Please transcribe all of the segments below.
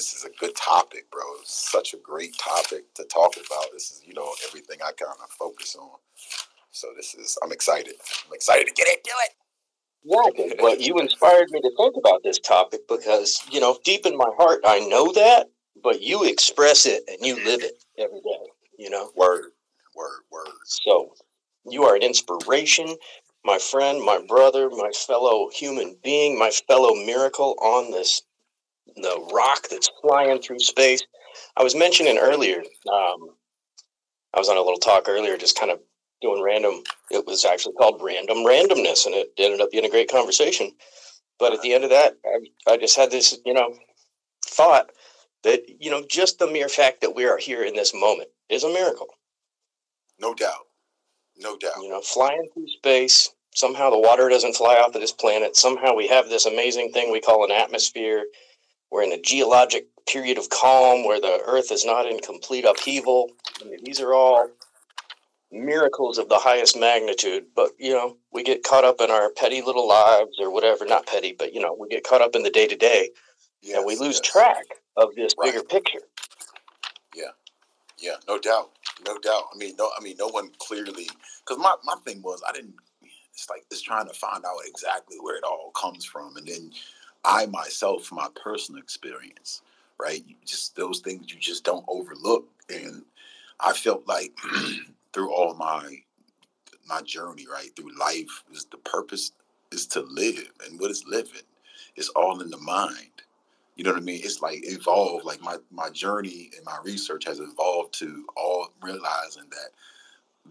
this is a good topic, bro. It's such a great topic to talk about. This is, you know, everything I kind of focus on. So this is, I'm excited. I'm excited to get into it. Yeah, but you inspired me to think about this topic because, you know, deep in my heart, I know that, but you express it and you live it every day, you know? Word. So you are an inspiration, my friend, my brother, my fellow human being, my fellow miracle on this, the rock that's flying through space. I was mentioning earlier, I was on a little talk earlier, just kind of doing random, it was actually called Random Randomness, and it ended up being a great conversation. But at the end of that, I just had this, you know, thought that, you know, just the mere fact that we are here in this moment is a miracle. No doubt. No doubt. You know, flying through space, somehow the water doesn't fly off of this planet. Somehow we have this amazing thing we call an atmosphere. We're in a geologic period of calm where the earth is not in complete upheaval. I mean, these are all miracles of the highest magnitude, but, you know, we get caught up in our petty little lives or whatever, not petty, but, you know, we get caught up in the day-to-day, and we lose track of this bigger picture. Yeah, no doubt. I mean, no one clearly, because my thing was, it's trying to find out exactly where it all comes from, and then I myself, my personal experience, right, just those things you just don't overlook, and I felt like through all my journey, right, through life, is the purpose is to live. And what is living? It's all in the mind. You know what I mean? It's like evolved, like my journey and my research has evolved to all realizing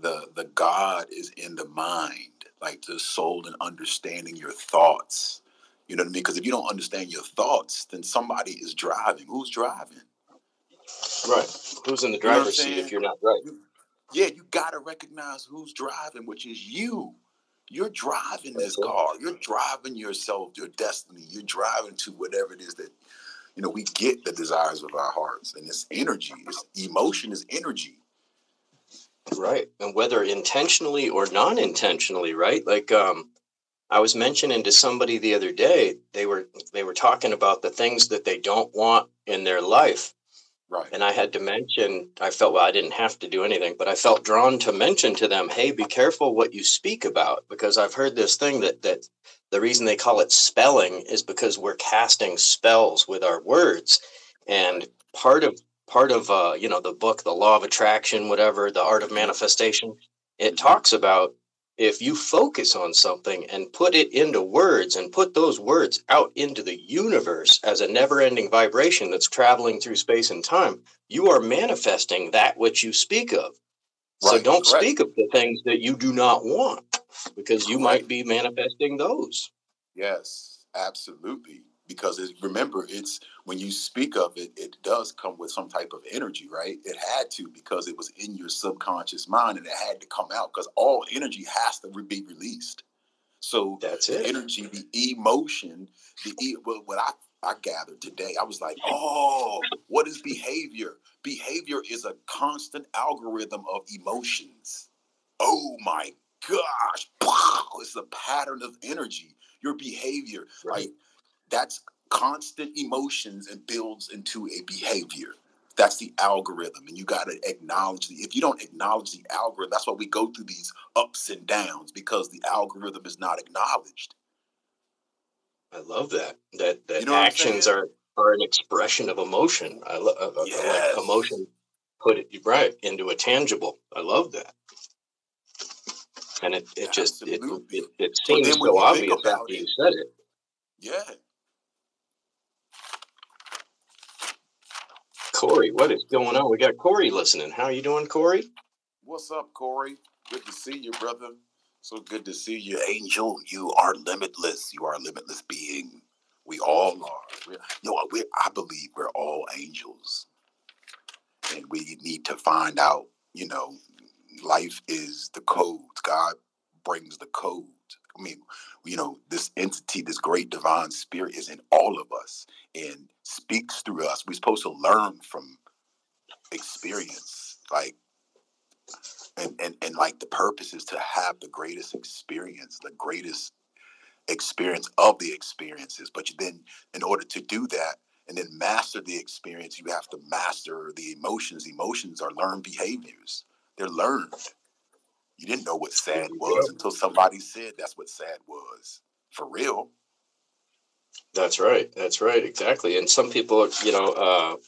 that the God is in the mind, like the soul and understanding your thoughts. You know what I mean? Because if you don't understand your thoughts, then somebody is driving. Who's driving? Right. Who's in the driver's seat if you're not right? Yeah, you got to recognize who's driving, which is you. You're driving this car. You're driving yourself, your destiny. You're driving to whatever it is that, you know, we get the desires of our hearts. And it's energy. It's emotion is energy. Right. And whether intentionally or non-intentionally, right? Like I was mentioning to somebody the other day, they were talking about the things that they don't want in their life. Right. And I had to mention, I didn't have to do anything, but I felt drawn to mention to them, hey, be careful what you speak about, because I've heard this thing that the reason they call it spelling is because we're casting spells with our words. And part of you know, the book, The Law of Attraction, whatever, The Art of Manifestation, it talks about if you focus on something and put it into words and put those words out into the universe as a never-ending vibration that's traveling through space and time, you are manifesting that which you speak of. Right, so don't speak of the things that you do not want, because you might be manifesting those. Yes, absolutely. Because remember, it's when you speak of it, it does come with some type of energy, right? It had to, because it was in your subconscious mind and it had to come out, because all energy has to be released. So that's it. Energy, the emotion, what I gathered today, I was like, oh, what is behavior? Behavior is a constant algorithm of emotions. Oh my gosh. It's a pattern of energy. Your behavior, right? That's constant emotions and builds into a behavior. That's the algorithm. And you got to acknowledge if you don't acknowledge the algorithm, that's why we go through these ups and downs, because the algorithm is not acknowledged. I love that. That you know actions are an expression of emotion. I like emotion, put it into a tangible. I love that. And it just, it seems so obvious after you said it. Yeah. Corey, what is going on? We got Corey listening. How are you doing, Corey? What's up, Corey? Good to see you, brother. So good to see you. Angel, you are limitless. You are a limitless being. We all are. I believe we're all angels. And we need to find out, you know, life is the code. God brings the code. I mean, you know, this entity, this great divine spirit is in all of us and speaks through us. We're supposed to learn from experience, like, and like the purpose is to have the greatest experience of the experiences. But then in order to do that, and then master the experience, you have to master the emotions. Emotions are learned behaviors. They're learned. You didn't know what sad was until somebody said that's what sad was. For real. That's right. That's right. Exactly. And some people, you know,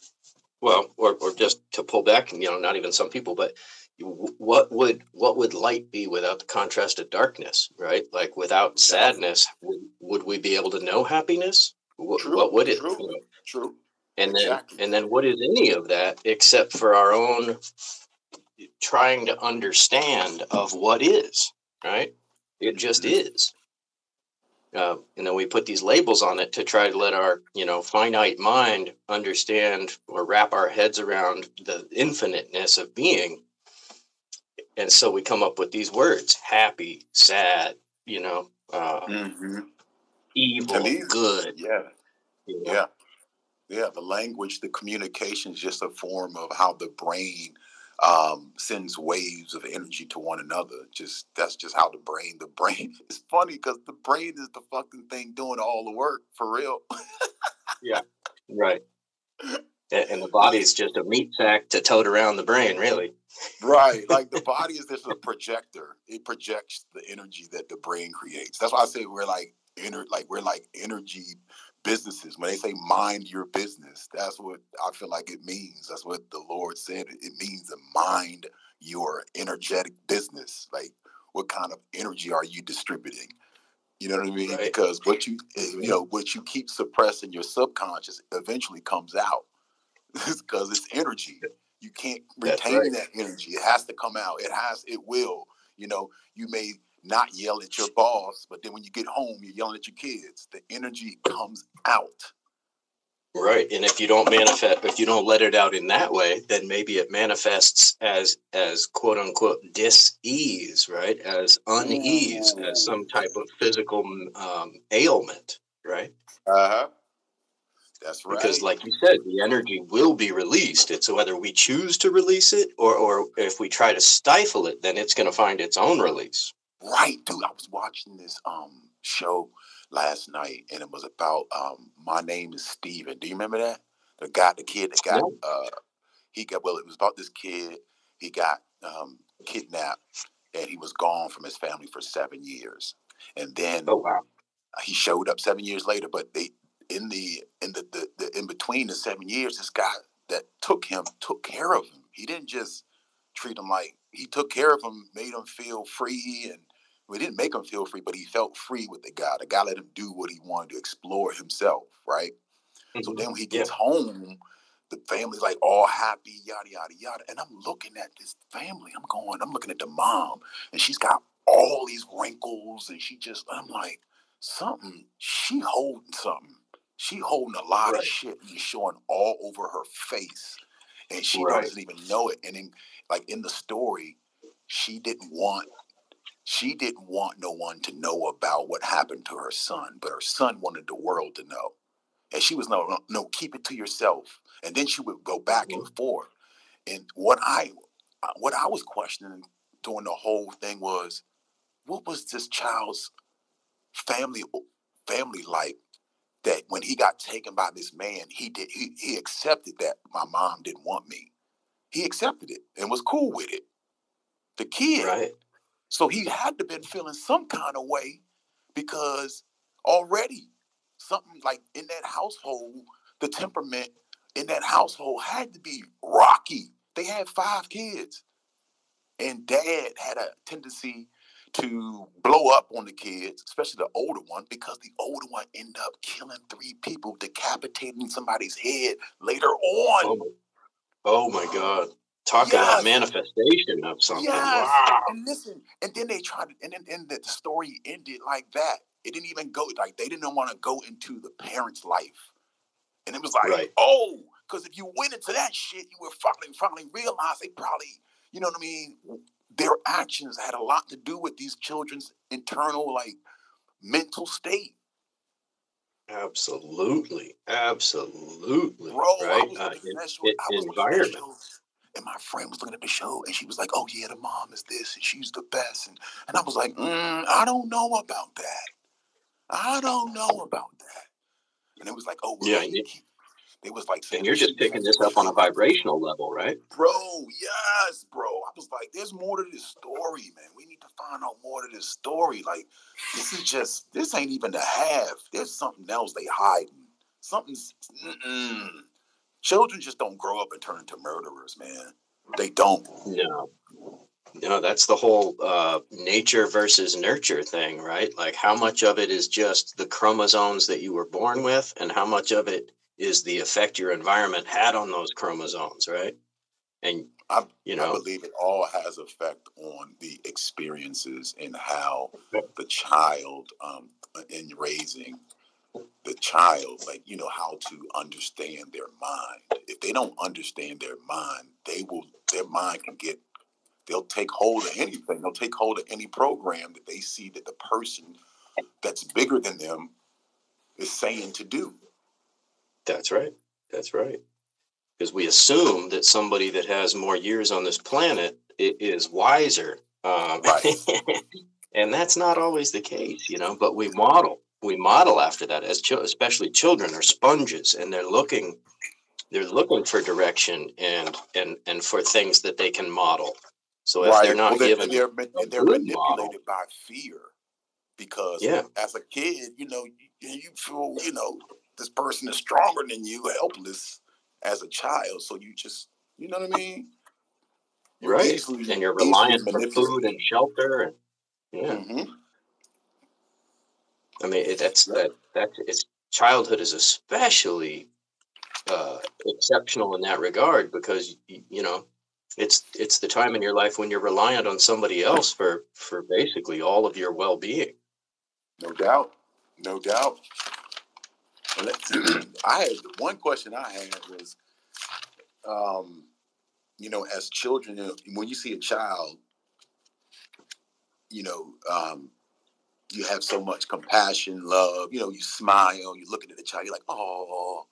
or just to pull back, and, you know, not even some people, but what would light be without the contrast of darkness, right? Like without sadness, would we be able to know happiness? What would it be? True. And then, exactly. And then what is any of that except for our own trying to understand of what is, right? It just is. And then we put these labels on it to try to let our, you know, finite mind understand or wrap our heads around the infiniteness of being. And so we come up with these words: happy, sad, you know, evil, good. Yeah. You know? Yeah. Yeah. The language, the communication is just a form of how the brain sends waves of energy to one another. Just that's just how the brain it's funny because the brain is the fucking thing doing all the work, for real. Yeah, right. And the body is just a meat sack to tote around the brain, really. Right. Like the body is just a projector. It projects the energy that the brain creates. That's why I say we're like energy businesses. When they say mind your business, that's what I feel like it means. That's what the Lord said. It means to mind your energetic business. Like, what kind of energy are you distributing? You know what I mean? Right. Because what you keep suppressing, your subconscious eventually comes out because it's energy. You can't retain that energy. It has to come out. It will. You know, you may not yell at your boss, but then when you get home, you're yelling at your kids. The energy comes out. Right. And if you don't let it out in that way, then maybe it manifests as quote unquote dis-ease, right? As unease, as some type of physical ailment, right? Uh-huh. That's right. Because like you said, the energy will be released. It's whether we choose to release it or if we try to stifle it, then it's going to find its own release. Right, dude. I was watching this show last night, and it was about My Name is Steven. Do you remember that? The kid that got it was about this kid. He got kidnapped, and he was gone from his family for 7 years. And then he showed up 7 years later, but they in between the 7 years, this guy that took him took care of him. He didn't just treat him like he took care of him, made him feel free, and we didn't make him feel free, but he felt free with the guy. The guy let him do what he wanted to explore himself, right? Mm-hmm. So then when he gets home, the family's like all happy, yada, yada, yada. And I'm looking at this family. I'm looking at the mom, and she's got all these wrinkles, and I'm like, she holding something. She holding a lot of shit and showing all over her face, and she doesn't even know it. And then, like in the story, she didn't want no one to know about what happened to her son, but her son wanted the world to know. And she was no, keep it to yourself. And then she would go back and forth. And what I was questioning during the whole thing was, what was this child's family like that when he got taken by this man, he accepted that my mom didn't want me. He accepted it and was cool with it. The kid. Right. So he had to been feeling some kind of way, because already something like in that household, the temperament in that household had to be rocky. They had 5 kids, and dad had a tendency to blow up on the kids, especially the older one, because the older one ended up killing 3 people, decapitating somebody's head later on. Oh my God. Talk about manifestation of something. Yes. Wow. And listen, and then they tried to, and the story ended like that. It didn't even go, like they didn't want to go into the parents' life. And it was like, because if you went into that shit, you would finally realize they probably, you know what I mean? Their actions had a lot to do with these children's internal, like, mental state. Absolutely. Bro, right? I was looking at that show. And my friend was looking at the show, and she was like, oh, yeah, the mom is this, and she's the best. And I was like, I don't know about that. And it was like, oh, well, They was like, and you're just picking this up on a vibrational level, right? Bro, yes, bro. I was like, there's more to this story, man. We need to find out more to this story. Like, this is just, this ain't even the half. There's something else they hiding. Something's, Children just don't grow up and turn into murderers, man. They don't. No, that's the whole nature versus nurture thing, right? Like, how much of it is just the chromosomes that you were born with, and how much of it is the effect your environment had on those chromosomes, right? And I believe it all has effect on the experiences and how the child in raising the child, like, you know, how to understand their mind. If they don't understand their mind, they'll take hold of anything. They'll take hold of any program that they see that the person that's bigger than them is saying to do. That's right. That's right. Because we assume that somebody that has more years on this planet is wiser. Right. And that's not always the case, you know, but we model. We model after that, as especially children are sponges, and they're looking for direction and for things that they can model. So if they're not given, they're manipulated by fear, because as a kid, you know, you feel, you know, this person is stronger than you, helpless as a child. So you just, you know what I mean? You're right, and you're reliant on food and shelter, and Mm-hmm. I mean, childhood is especially exceptional in that regard, because, you know, it's the time in your life when you're reliant on somebody else for basically all of your well-being. No doubt. One question I had was, you know, as children, when you see a child, you know, you have so much compassion, love, you know, you smile, you're looking at the child, you're like, oh,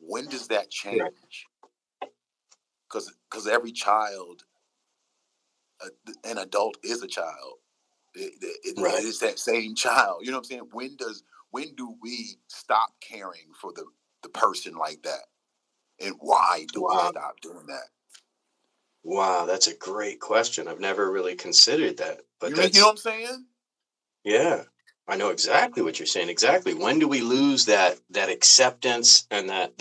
when does that change? Because every child, an adult is a child. It is that same child. You know what I'm saying? When do we stop caring for the person like that? And why do we stop doing that? Wow, that's a great question. I've never really considered that. But you know what I'm saying? Yeah, I know exactly what you're saying. Exactly. When do we lose that acceptance and that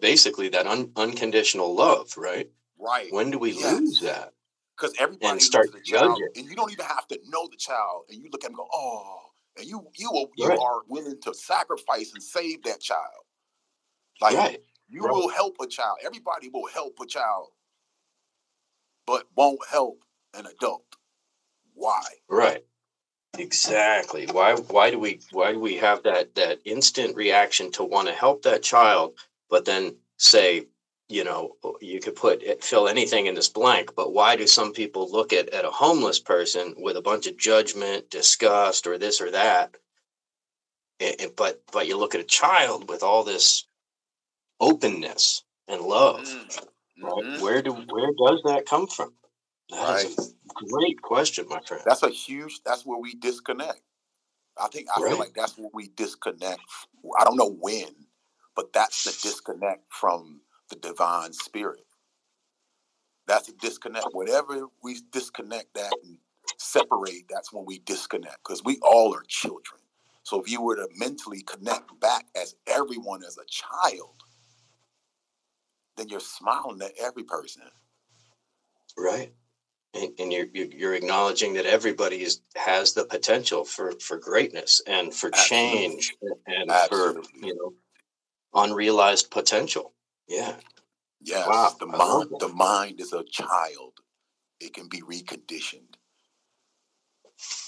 basically that unconditional love, right? Right. When do we lose that? Because everybody and start judging, and you don't even have to know the child, and you look at him and go, oh, and you are willing to sacrifice and save that child. Like you will help a child. Everybody will help a child, but won't help an adult. Why? Right. Exactly. Why do we have that instant reaction to want to help that child, but then say, you know, you could fill anything in this blank, but why do some people look at a homeless person with a bunch of judgment, disgust, or this or that? But you look at a child with all this openness and love. Mm-hmm. Right? Where does that come from? That's a great question, my friend. That's where we disconnect. I feel like that's where we disconnect. I don't know when, but that's the disconnect from the divine spirit. That's a disconnect. Whatever we disconnect that and separate, that's when we disconnect, because we all are children. So if you were to mentally connect back as everyone as a child, then you're smiling at every person. Right. And you're acknowledging that everybody has the potential for greatness and for change and for, you know, unrealized potential. Yeah. Yeah. Wow. The mind is a child. It can be reconditioned.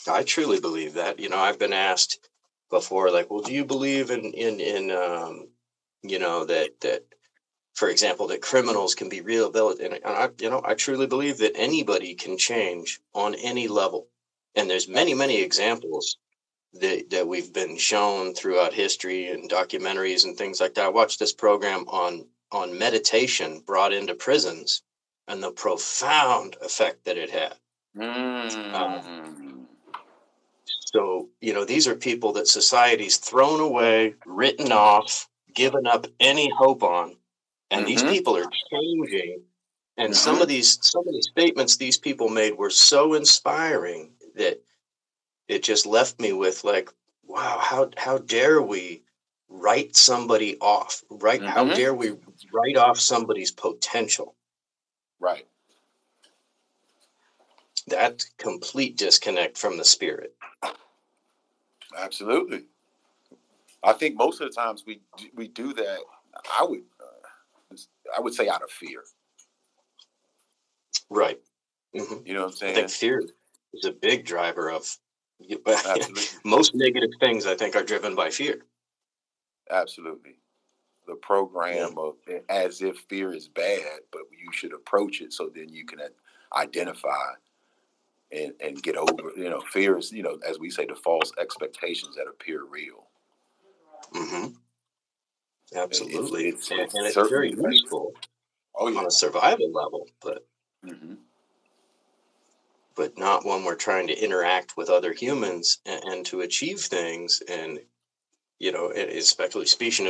I truly believe that. You know, I've been asked before, like, well, do you believe in you know, that for example, that criminals can be rehabilitated? And I truly believe that anybody can change on any level. And there's many, many examples that we've been shown throughout history and documentaries and things like that. I watched this program on meditation brought into prisons and the profound effect that it had. So, you know, these are people that society's thrown away, written off, given up any hope on, and these people are changing. And some of these statements these people made were so inspiring that it just left me with like, wow, how dare we write somebody off? Right? How dare we write off somebody's potential? Right. That complete disconnect from the spirit. Absolutely. I think most of the times we do that. I would say out of fear. Right. You know what I'm saying? I think fear is a big driver of most negative things. I think are driven by fear. Absolutely. The program of as if fear is bad, but you should approach it so then you can identify and get over, you know, fear is, you know, as we say, the false expectations that appear real. Absolutely. It's very useful on a survival level, but not when we're trying to interact with other humans and to achieve things. And, you know, especially speaking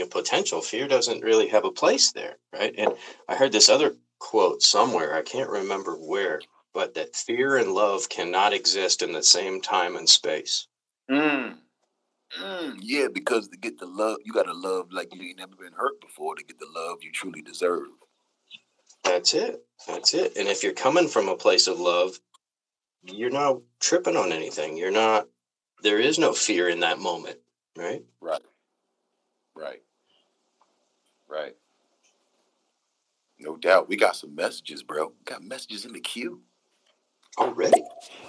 of potential, fear doesn't really have a place there, right? And I heard this other quote somewhere, I can't remember where, but that fear and love cannot exist in the same time and space. Yeah, because to get the love, you got to love like you ain't never been hurt before to get the love you truly deserve. That's it. That's it. And if you're coming from a place of love, you're not tripping on anything. You're not, there is no fear in that moment. Right? Right. No doubt. We got some messages, bro. We got messages in the queue already.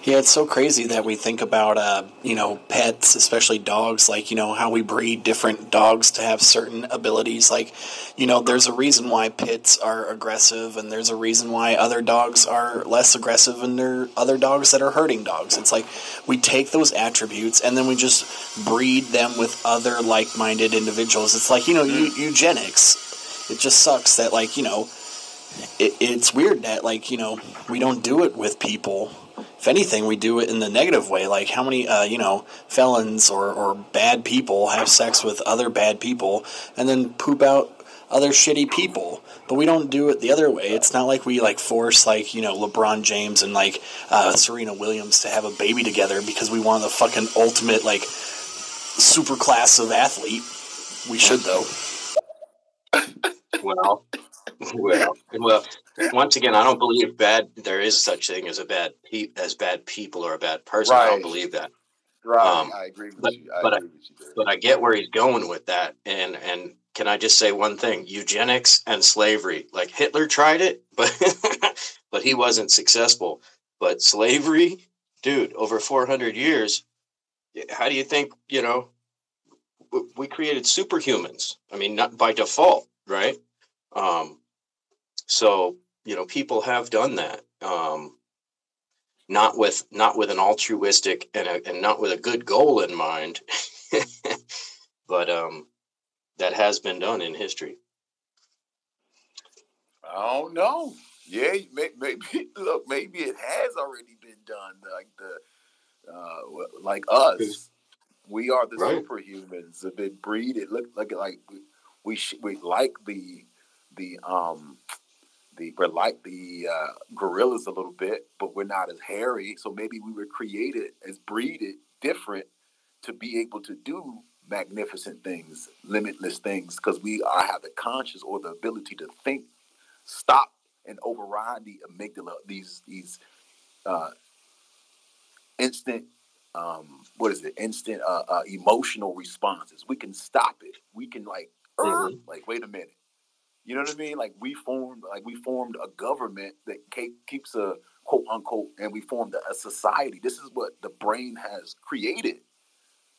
Yeah, it's so crazy that we think about, you know, pets, especially dogs, like, you know, how we breed different dogs to have certain abilities. Like, you know, there's a reason why pits are aggressive, and there's a reason why other dogs are less aggressive, and there are other dogs that are herding dogs. It's like we take those attributes and then we just breed them with other like-minded individuals. It's like, you know, eugenics. It just sucks that, like, you know, it's weird that, like, you know, we don't do it with people. If anything, we do it in the negative way. Like, how many, you know, felons or bad people have sex with other bad people and then poop out other shitty people? But we don't do it the other way. It's not like we, like, force, like, you know, LeBron James and, like, Serena Williams to have a baby together because we want the fucking ultimate, like, super class of athlete. We should, though. Well, once again, I don't believe there is such thing as bad people or a bad person. Right. I don't believe that. Right. I agree with you. But I get where he's going with that. And can I just say one thing? Eugenics and slavery. Like, Hitler tried it, but he wasn't successful. But slavery, dude, over 400 years, how do you think, you know, we created superhumans? I mean, not by default, right? So, you know, people have done that, not with an altruistic and not with a good goal in mind, but, that has been done in history. Oh, no. Yeah. Maybe it has already been done. Like like us, we are the superhumans that have been breeded. Look like we're like the gorillas a little bit, but we're not as hairy. So maybe we were created as breeded different to be able to do magnificent things, limitless things, because we have the conscious or the ability to think, stop, and override the amygdala. These instant. Emotional responses. We can stop it. We can wait a minute. You know what I mean? Like we formed a government that keeps a quote unquote, and we formed a society. This is what the brain has created.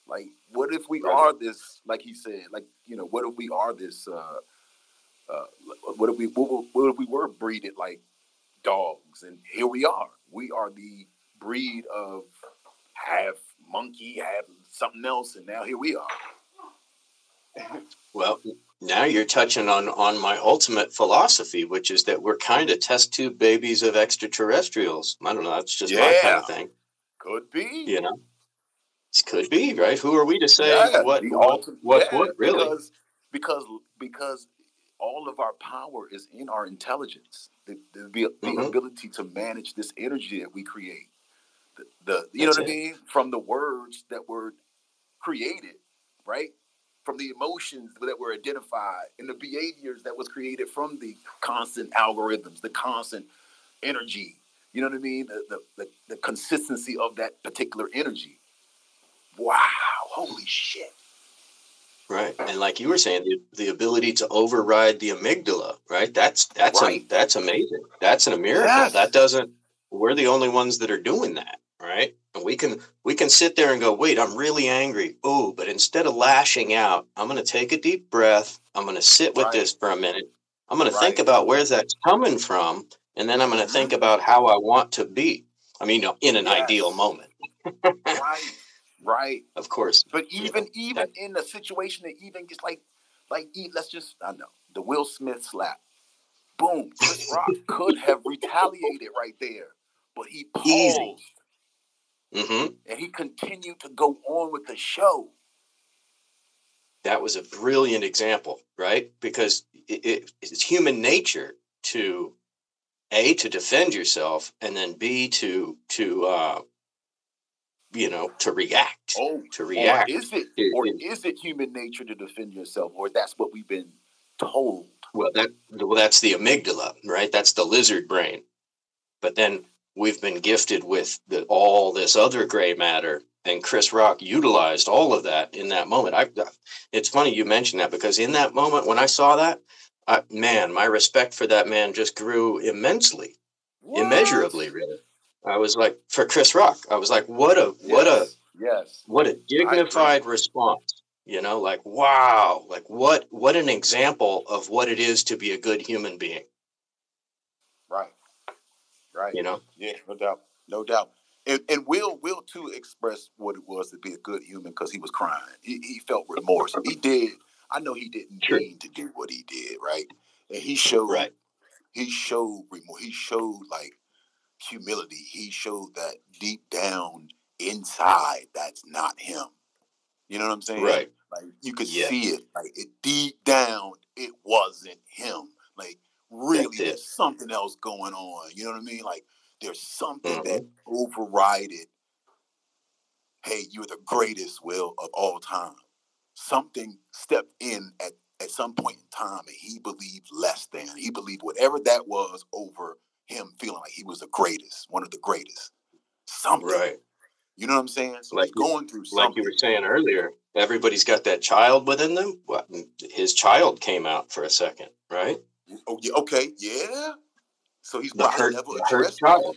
Like, what if we are this? Like he said, like, you know, what if we are this? What if we were breeded like dogs? And here we are. We are the breed of half monkey, half something else, and now here we are. Well, now you're touching on my ultimate philosophy, which is that we're kind of test tube babies of extraterrestrials. I don't know, that's just my kind of thing. Could be. You know? Could be, right? Who are we to say what really? Because all of our power is in our intelligence, the ability to manage this energy that we create. You know what I mean? From the words that were created, right? From the emotions that were identified and the behaviors that was created from the constant algorithms, the constant energy. You know what I mean? The consistency of that particular energy. Wow. Holy shit. Right. And like you were saying, the ability to override the amygdala, right? That's amazing. That's a miracle. Yes. We're the only ones that are doing that, right? And we can sit there and go, wait, I'm really angry. Ooh, but instead of lashing out, I'm going to take a deep breath. I'm going to sit with this for a minute. I'm going to think about where that's coming from. And then I'm going to think about how I want to be. I mean, in an ideal moment. Right. Of course. But even in a situation that even gets like the Will Smith slap. Boom. Chris Rock could have retaliated right there. But he paused. Mm-hmm. And he continued to go on with the show. That was a brilliant example, right? Because it's human nature to, A, to defend yourself, and then B, to react. Or is it human nature to defend yourself, or that's what we've been told? Well, that's the amygdala, right? That's the lizard brain. But then we've been gifted with all this other gray matter, and Chris Rock utilized all of that in that moment. It's funny you mentioned that, because in that moment when I saw that, my respect for that man just grew immensely. What? Immeasurably, really. I was like, for Chris Rock, I was like, what a dignified response, you know, like, wow, like what an example of what it is to be a good human being. Right. You know? Yeah, no doubt. And Will too expressed what it was to be a good human, because he was crying. He felt remorse. I know he didn't mean to do what he did, right? And he showed remorse. He showed like humility. He showed that deep down inside, that's not him. You know what I'm saying? Right. Like you could see it. Like it deep down, it wasn't him. Like really, there's something else going on. You know what I mean? Like there's something that overrided. Hey, you're the greatest, Will, of all time. Something stepped in at some point in time, and he believed less than. He believed whatever that was over him feeling like he was the greatest, one of the greatest. Something. Right. You know what I'm saying? So like going through something. Like you were saying earlier, everybody's got that child within them. His child came out for a second, right? Oh, yeah, okay, yeah. So he's probably never addressed that.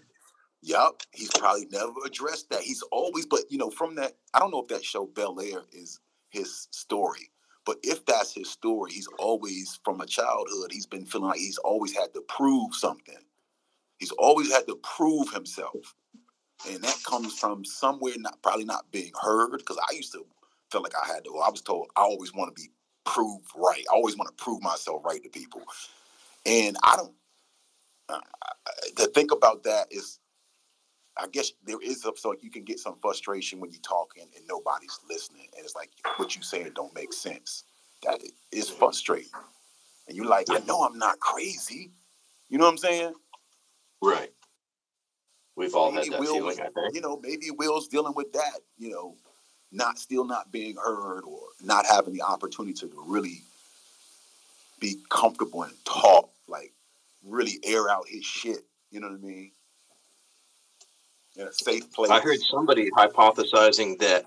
Yep, he's probably never addressed that. He's always, but you know, from that, I don't know if that show Bel Air is his story, but if that's his story, he's always, from a childhood, he's been feeling like he's always had to prove something. He's always had to prove himself. And that comes from somewhere probably not being heard, because I used to feel like I was told I always want to be proved right. I always want to prove myself right to people. And I don't, to think about that is, I guess there is, so you can get some frustration when you're talking and nobody's listening. And it's like, what you're saying don't make sense. That is frustrating. And you're like, I know I'm not crazy. You know what I'm saying? Right. We've all had that feeling, I think. You know, maybe Will's dealing with that, you know, still not being heard or not having the opportunity to really be comfortable and talk, like really air out his shit. You know what I mean? In a safe place. I heard somebody hypothesizing that,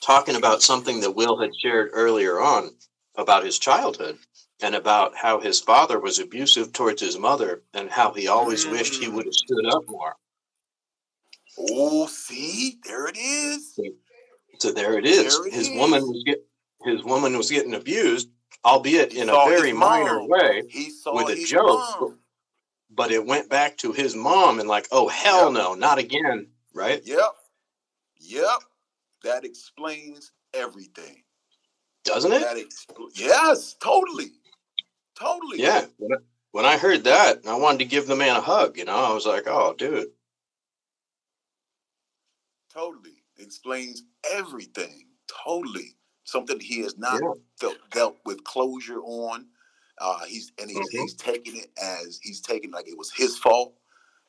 talking about something that Will had shared earlier on about his childhood and about how his father was abusive towards his mother and how he always wished he would have stood up more. Oh, see? There it is. So there it is. His woman was getting abused, albeit in a very minor way, with a joke. But it went back to his mom and like, oh, hell no, not again, right? Yep. That explains everything. Doesn't it? Yes, totally. Yeah. When I heard that, I wanted to give the man a hug, you know? I was like, oh, dude. Totally. Explains everything. Totally. something he has not dealt with closure on. He's taking it as he's taking like it was his fault.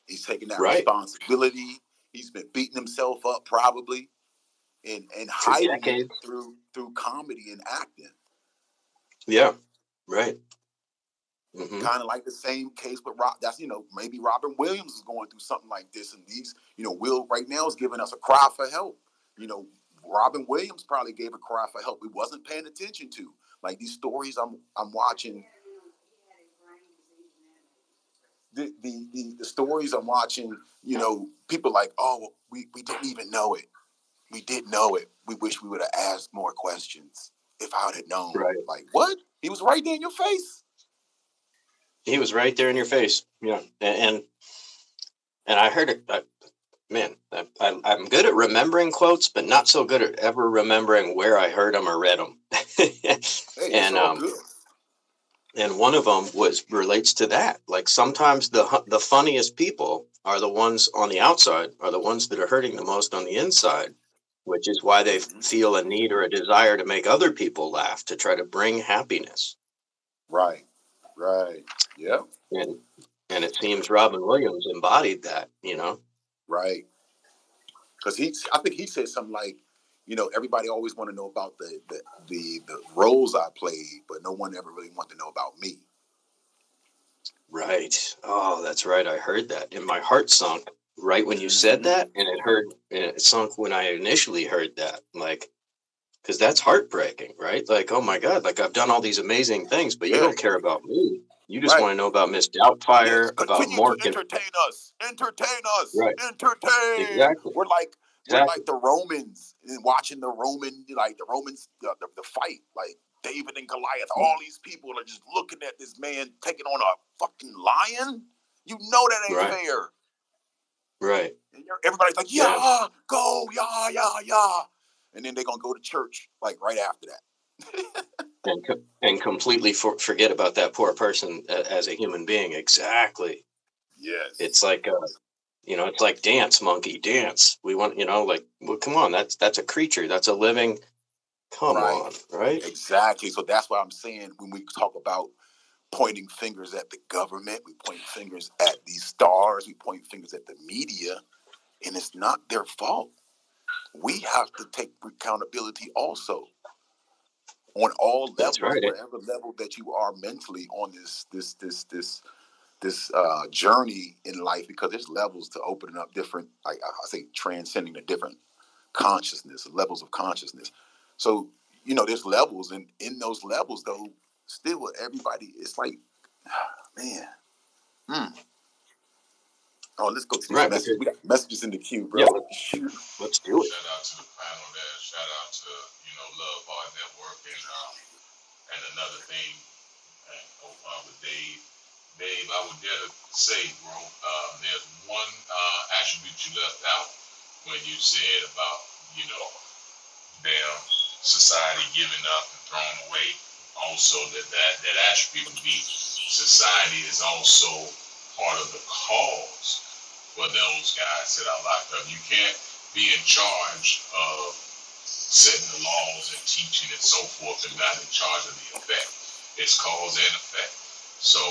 He's taking that responsibility. He's been beating himself up probably and hiding it through comedy and acting. Yeah, right. Mm-hmm. Kind of like the same case with Rob. That's, maybe Robin Williams is going through something like this. And these, Will right now is giving us a cry for help. Robin Williams probably gave a cry for help we wasn't paying attention to. Like these stories I'm watching. The stories I'm watching, people like, oh, we didn't even know it. We didn't know it. We wish we would have asked more questions if I would have known. Right. Like, what? He was right there in your face. He was right there in your face. Yeah. And I heard it. I'm good at remembering quotes, but not so good at ever remembering where I heard them or read them. And one of them relates to that. Like sometimes the funniest people are the ones on the outside, are the ones that are hurting the most on the inside, which is why they feel a need or a desire to make other people laugh, to try to bring happiness. Right. Right. Yeah. And it seems Robin Williams embodied that, Right. Because I think he said something like, everybody always want to know about the roles I played, but no one ever really wanted to know about me. Right. Oh, that's right. I heard that. And my heart sunk right when you said that. And it sunk when I initially heard that. Like, because that's heartbreaking, right? Like, oh my God, like I've done all these amazing things, but you don't care about me. You just want to know about Ms. Doubtfire, about Morgan. Entertain us. Right. Entertain. Exactly. We're like the Romans, and watching the Romans, the fight, like David and Goliath. All these people are just looking at this man taking on a fucking lion. That ain't fair. Right. And everybody's like, go, yeah. And then they're going to go to church, like right after that. and completely forget about that poor person as a human being. Exactly. Yes. It's like it's like dance, monkey, dance. We want, come on, that's a creature, that's a living. Come on, right? Exactly. So that's what I'm saying when we talk about pointing fingers at the government, we point fingers at these stars, we point fingers at the media, and it's not their fault. We have to take accountability also. On all levels, whatever level that you are mentally on this journey in life, because there's levels to opening up different, like I say, transcending the different consciousness, levels of consciousness. So, there's levels, and in those levels, though, still everybody, it's like, man. Oh, let's go to the messages. We got messages in the queue, bro. Yeah. Let's do it. Shout out to the panel there. Shout out to Love Art Network and another thing, and with Dave. Dave, I would dare to say, bro, there's one attribute you left out when you said about damn society giving up and throwing away. Also, that attribute would be society is also part of the cause for those guys that are locked up. You can't be in charge of setting the laws and teaching and so forth, and not in charge of the effect. It's cause and effect. So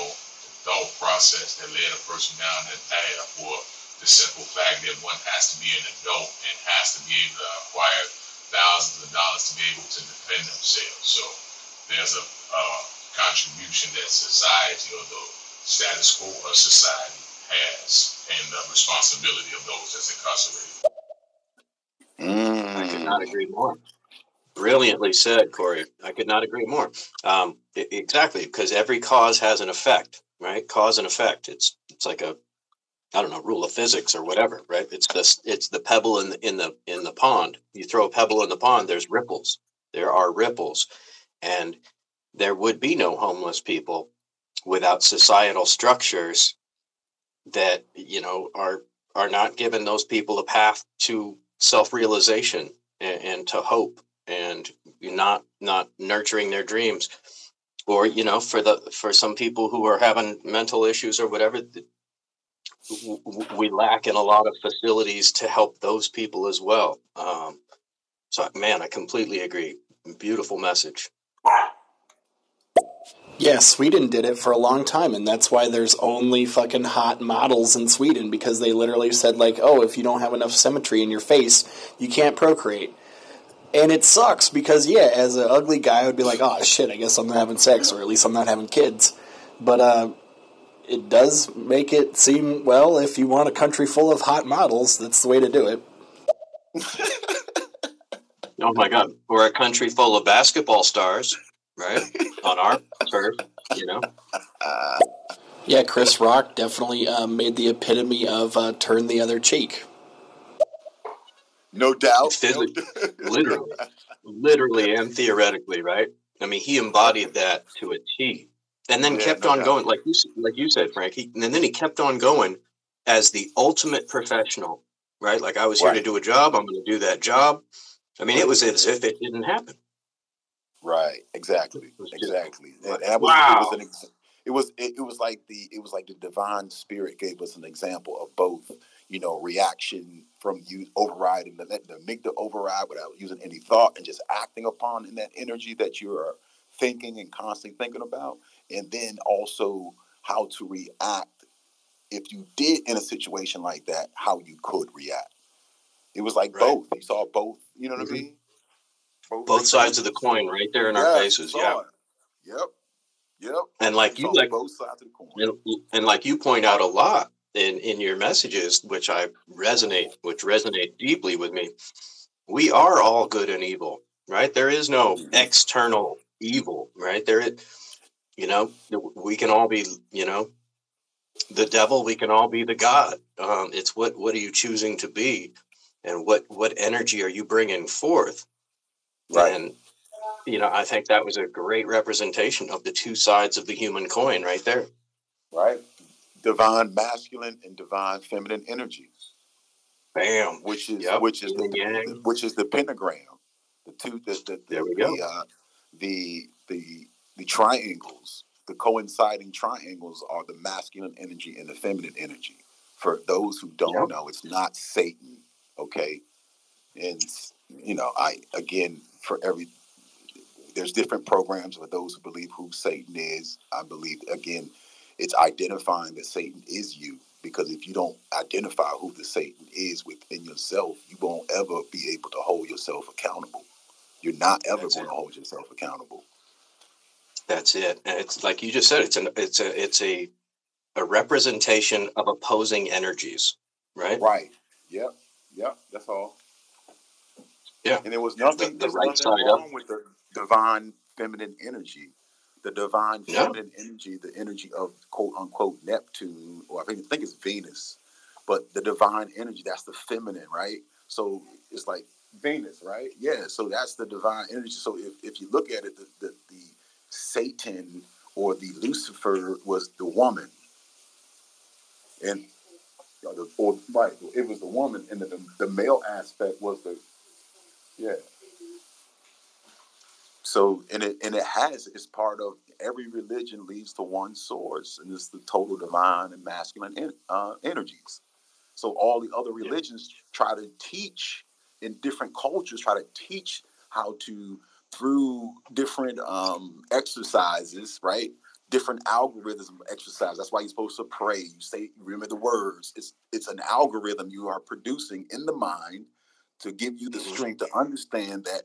the thought process that led a person down that path, or the simple fact that one has to be an adult and has to be able to acquire thousands of dollars to be able to defend themselves. So there's a contribution that society or the status quo of society has, and the responsibility of those that's incarcerated. I could not agree more. Brilliantly said, Corey. I could not agree more. Exactly, because every cause has an effect, right? Cause and effect. It's like a, I don't know, rule of physics or whatever, right? It's the pebble in the pond. You throw a pebble in the pond, there's ripples. There are ripples, and there would be no homeless people without societal structures that are not giving those people a path to self-realization and to hope, and not nurturing their dreams, or for some people who are having mental issues or whatever, we lack in a lot of facilities to help those people as well. So man, I completely agree. Beautiful message. Yeah, Sweden did it for a long time, and that's why there's only fucking hot models in Sweden, because they literally said, like, oh, if you don't have enough symmetry in your face, you can't procreate. And it sucks, because, yeah, as an ugly guy, I would be like, oh, shit, I guess I'm not having sex, or at least I'm not having kids. But it does make it seem, well, if you want a country full of hot models, that's the way to do it. Oh, my God. We're a country full of basketball stars, right? On our turf, you know? Yeah, Chris Rock definitely made the epitome of turn the other cheek. No doubt. Literally. Literally and theoretically, right? I mean, he embodied that to a T. And then kept on going, like you said, Frank. And then he kept on going as the ultimate professional, right? Like, I was here to do a job. I'm going to do that job. I mean, it was as if it didn't happen. Right. Exactly. Wow. It was like the divine spirit gave us an example of both, you know, reaction from you overriding the amygdala override without using any thought and just acting upon in that energy that you are thinking and constantly thinking about. And then also how to react if you did in a situation like that, how you could react. It was like both. You saw both. You know what I mean? Both sides of the coin right there in our faces. Yeah. Yep. And like you both sides of the coin. And like you point out a lot in your messages, which resonate deeply with me. We are all good and evil, right? There is no external evil, right? There is, you know, we can all be, you know, the devil, we can all be the God. It's what are you choosing to be? And what energy are you bringing forth? Right. And, you know, I think that was a great representation of the two sides of the human coin right there. Right. Divine masculine and divine feminine energy. Bam. Which is the pentagram. The two, the triangles, the coinciding triangles are the masculine energy and the feminine energy. For those who don't know, it's not Satan. Okay. And, you know, there's different programs for those who believe who Satan is. I believe, again, it's identifying that Satan is you, because if you don't identify who the Satan is within yourself, you won't ever be able to hold yourself accountable. You're not ever going to hold yourself accountable. That's it. And it's like you just said, it's a representation of opposing energies, right? Right. Yep. Yeah, that's all. Yeah. And there was nothing, wrong with the divine feminine energy. The divine feminine energy, the energy of quote unquote Neptune, or I think it's Venus, but the divine energy, that's the feminine, right? So it's like Venus, right? Yeah, so that's the divine energy. So if you look at it, the Satan or the Lucifer was the woman. It was the woman, and the male aspect was the. So it's part of every religion leads to one source, and it's the total divine and masculine energies. So all the other religions try to teach in different cultures, how to through different exercises, right? Different algorithm exercise. That's why you're supposed to pray. You say, you remember the words. It's an algorithm you are producing in the mind to give you the strength to understand that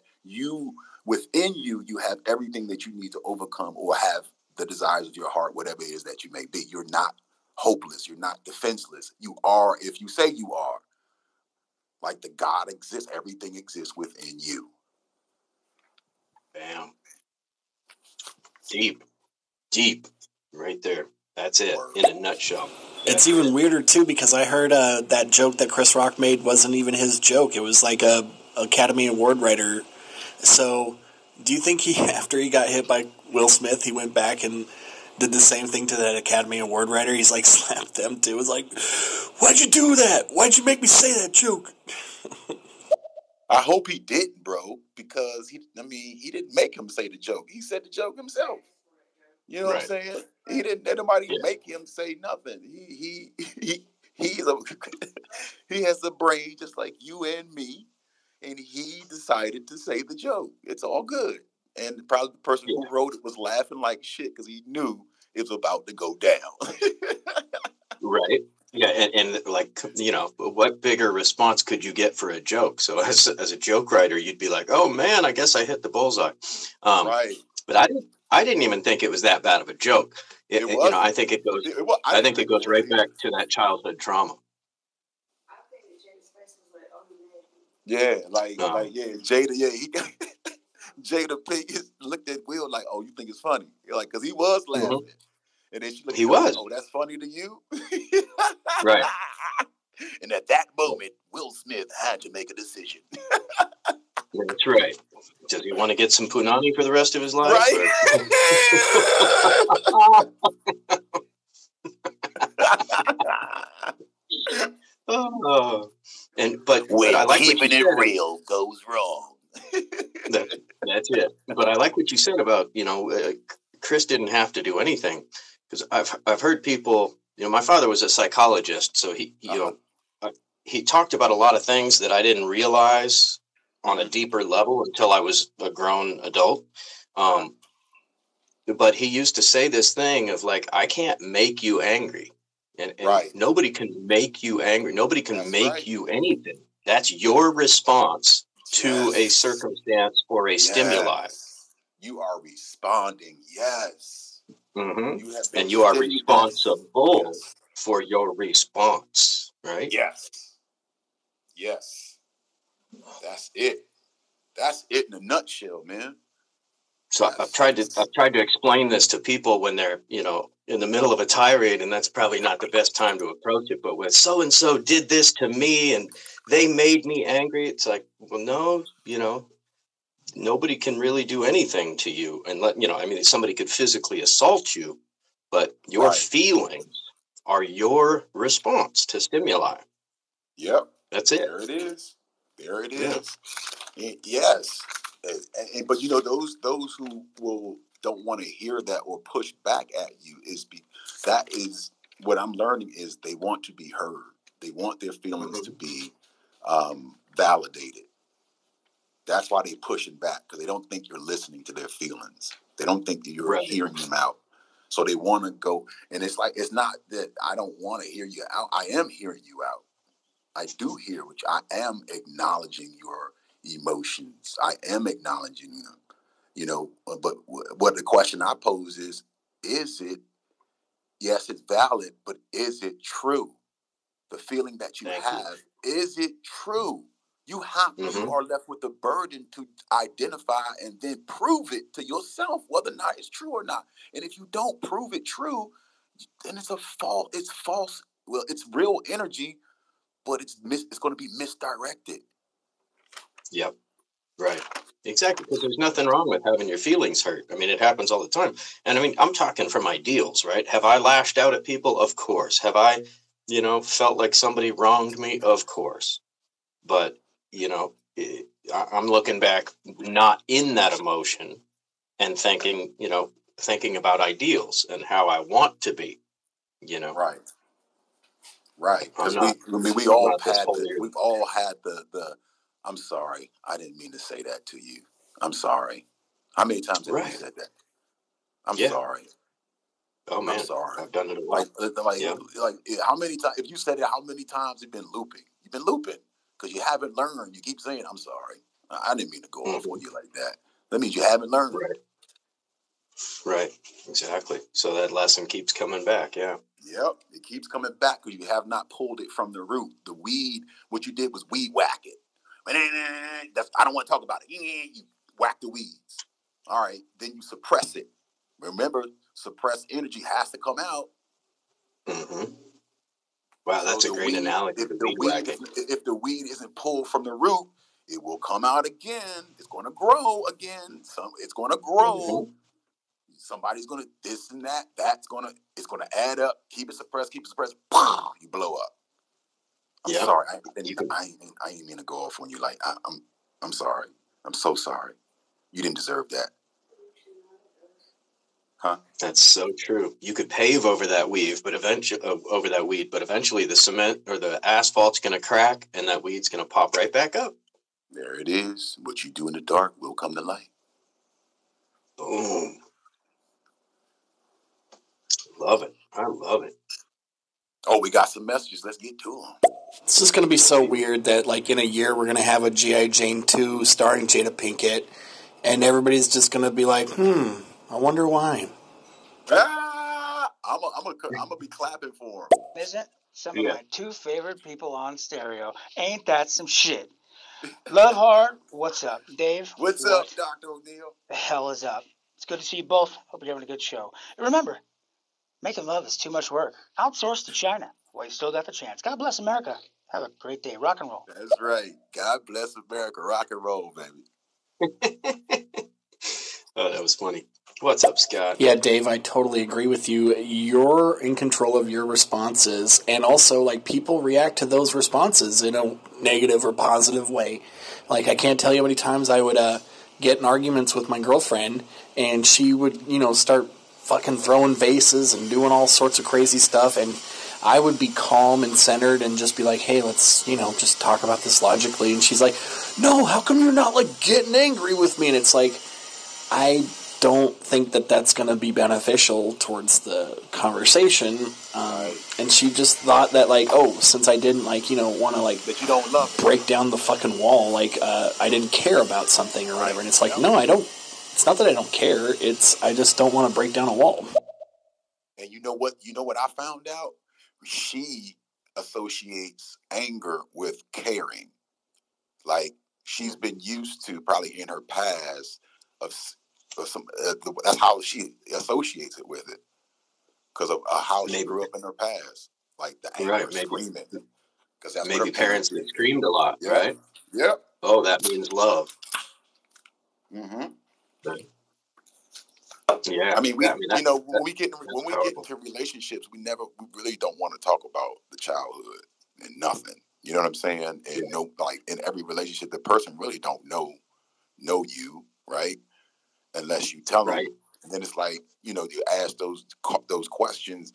within you have everything that you need to overcome or have the desires of your heart, whatever it is that you may be. You're not hopeless. You're not defenseless. You are if you say you are. Like the God exists. Everything exists within you. Bam. Deep right there. That's it in a nutshell. It's even weirder too, because I heard that joke that Chris Rock made wasn't even his joke. It was like a Academy Award writer. So do you think after he got hit by Will Smith, he went back and did the same thing to that Academy Award writer? He's like slapped them too. It's like, why'd you do that? Why'd you make me say that joke? I hope he didn't, bro, because he didn't make him say the joke. He said the joke himself. You know what I'm saying? He didn't let nobody make him say nothing. He has a brain just like you and me, and he decided to say the joke. It's all good. And probably the person who wrote it was laughing like shit because he knew it was about to go down. Right. Yeah, and like, you know, what bigger response could you get for a joke? So as a joke writer, you'd be like, oh man, I guess I hit the bullseye. Right. But I didn't even think it was that bad of a joke. It was. You know, I think it goes. I think it goes right back to that childhood trauma. Yeah, Jada. Yeah, Jada Pinkett looked at Will like, "Oh, you think it's funny?" You're like, because he was laughing, and then she looked. He was. Like, oh, that's funny to you, right? And at that moment, Will Smith had to make a decision. That's right. Does he want to get some punani for the rest of his life? Right. Oh. But I like keeping it real goes wrong. That's it. But I like what you said about, you know, Chris didn't have to do anything, because I've heard people, you know, my father was a psychologist, so he you know, he talked about a lot of things that I didn't realize on a deeper level until I was a grown adult. But he used to say this thing of like, I can't make you angry. And right. Nobody can make you angry. Nobody can make you anything. That's your response to a circumstance or a stimuli. You are responding. Yes. Mm-hmm. You are responsible for your response. Right? Yes. Yes. That's it. That's it in a nutshell, man. So I've tried to explain this to people when they're, you know, in the middle of a tirade, and that's probably not the best time to approach it. But with so-and-so did this to me and they made me angry. It's like, well, no, you know, nobody can really do anything to you. And let, you know, I mean, somebody could physically assault you, but your feelings are your response to stimuli. Yep. That's it. There it is. There it is. Yeah. Yes. But you know, those who don't want to hear that or push back at you that is what I'm learning is they want to be heard. They want their feelings to be validated. That's why they're pushing back, because they don't think you're listening to their feelings. They don't think that you're hearing them out. So they want to go, and it's like, it's not that I don't want to hear you out. I am hearing you out. I do hear, which I am acknowledging your emotions. I am acknowledging them, you know, but what the question I pose is it, yes, it's valid, but is it true? The feeling that you have, is it true? You have you are left with the burden to identify and then prove it to yourself, whether or not it's true or not. And if you don't prove it true, then it's false. Well, it's real energy, but it's going to be misdirected. Yep. Right. Exactly. Because there's nothing wrong with having your feelings hurt. I mean, it happens all the time. And I mean, I'm talking from ideals, right? Have I lashed out at people? Of course. Have I, you know, felt like somebody wronged me? Of course. But, you know, I'm looking back not in that emotion and thinking, you know, thinking about ideals and how I want to be, you know. Right. Right. We've all had the I'm sorry, I didn't mean to say that to you. I'm sorry. How many times have you said that? I'm sorry. Oh man, I'm sorry. I've done it a lot. Like how many times? If you said it, how many times you've been looping? You've been looping because you haven't learned. You keep saying, "I'm sorry. I didn't mean to go off on you like that." That means you haven't learned. Right. Exactly. So that lesson keeps coming back. Yeah. Yep. It keeps coming back because you have not pulled it from the root. The weed. What you did was weed whack it. That's, I don't want to talk about it. You whack the weeds. All right. Then you suppress it. Remember, suppressed energy has to come out. Mm-hmm. Wow, that's a great analogy. If the weed isn't pulled from the root, it will come out again. It's going to grow again. It's going to grow. Mm-hmm. Somebody's going to this and that. It's going to add up. Keep it suppressed. Boom, you blow up. I'm sorry. I didn't mean to go off on you. Like I'm sorry. I'm so sorry. You didn't deserve that. Huh? That's so true. You could pave over that weave, but eventually the cement or the asphalt's going to crack, and that weed's going to pop right back up. There it is. What you do in the dark will come to light. Boom. Love it. I love it. Oh, we got some messages. Let's get to them. It's just going to be so weird that, like, in a year we're going to have a G.I. Jane 2 starring Jada Pinkett, and everybody's just going to be like, I wonder why. Ah, I'm gonna be clapping for him. Isn't some of my two favorite people on stereo? Ain't that some shit? Love hard. What's up, Dave? What's up, Dr. O'Neill? The hell is up? It's good to see you both. Hope you're having a good show. And remember, making love is too much work. Outsource to China while you still got the chance. God bless America. Have a great day. Rock and roll. That's right. God bless America. Rock and roll, baby. Oh, that was funny. What's up, Scott? Yeah, Dave, I totally agree with you. You're in control of your responses. And also, like, people react to those responses in a negative or positive way. Like, I can't tell you how many times I would get in arguments with my girlfriend, and she would, you know, start fucking throwing vases and doing all sorts of crazy stuff, and I would be calm and centered and just be like, hey, let's, you know, just talk about this logically. And she's like, no, how come you're not, like, getting angry with me? And it's like, I don't think that that's going to be beneficial towards the conversation. And she just thought that, like, oh, since I didn't, like, you know, want to, like, but you don't love break down the fucking wall, like, I didn't care about something or whatever. And it's like, no, I don't. It's not that I don't care. It's I just don't want to break down a wall. And you know what? You know what I found out? She associates anger with caring. Like, she's been used to, probably in her past, of some. That's how she associates it with it, because of how she grew up in her past. Like the anger, screaming. Because maybe parents that screamed a lot, right? Yep. Oh, that means love. Mm-hmm. Yeah, I mean, when we get into relationships, we really don't want to talk about the childhood and nothing. You know what I'm saying? And like in every relationship, the person really don't know you, right? Unless you tell them, and then it's like, you know, you ask those questions,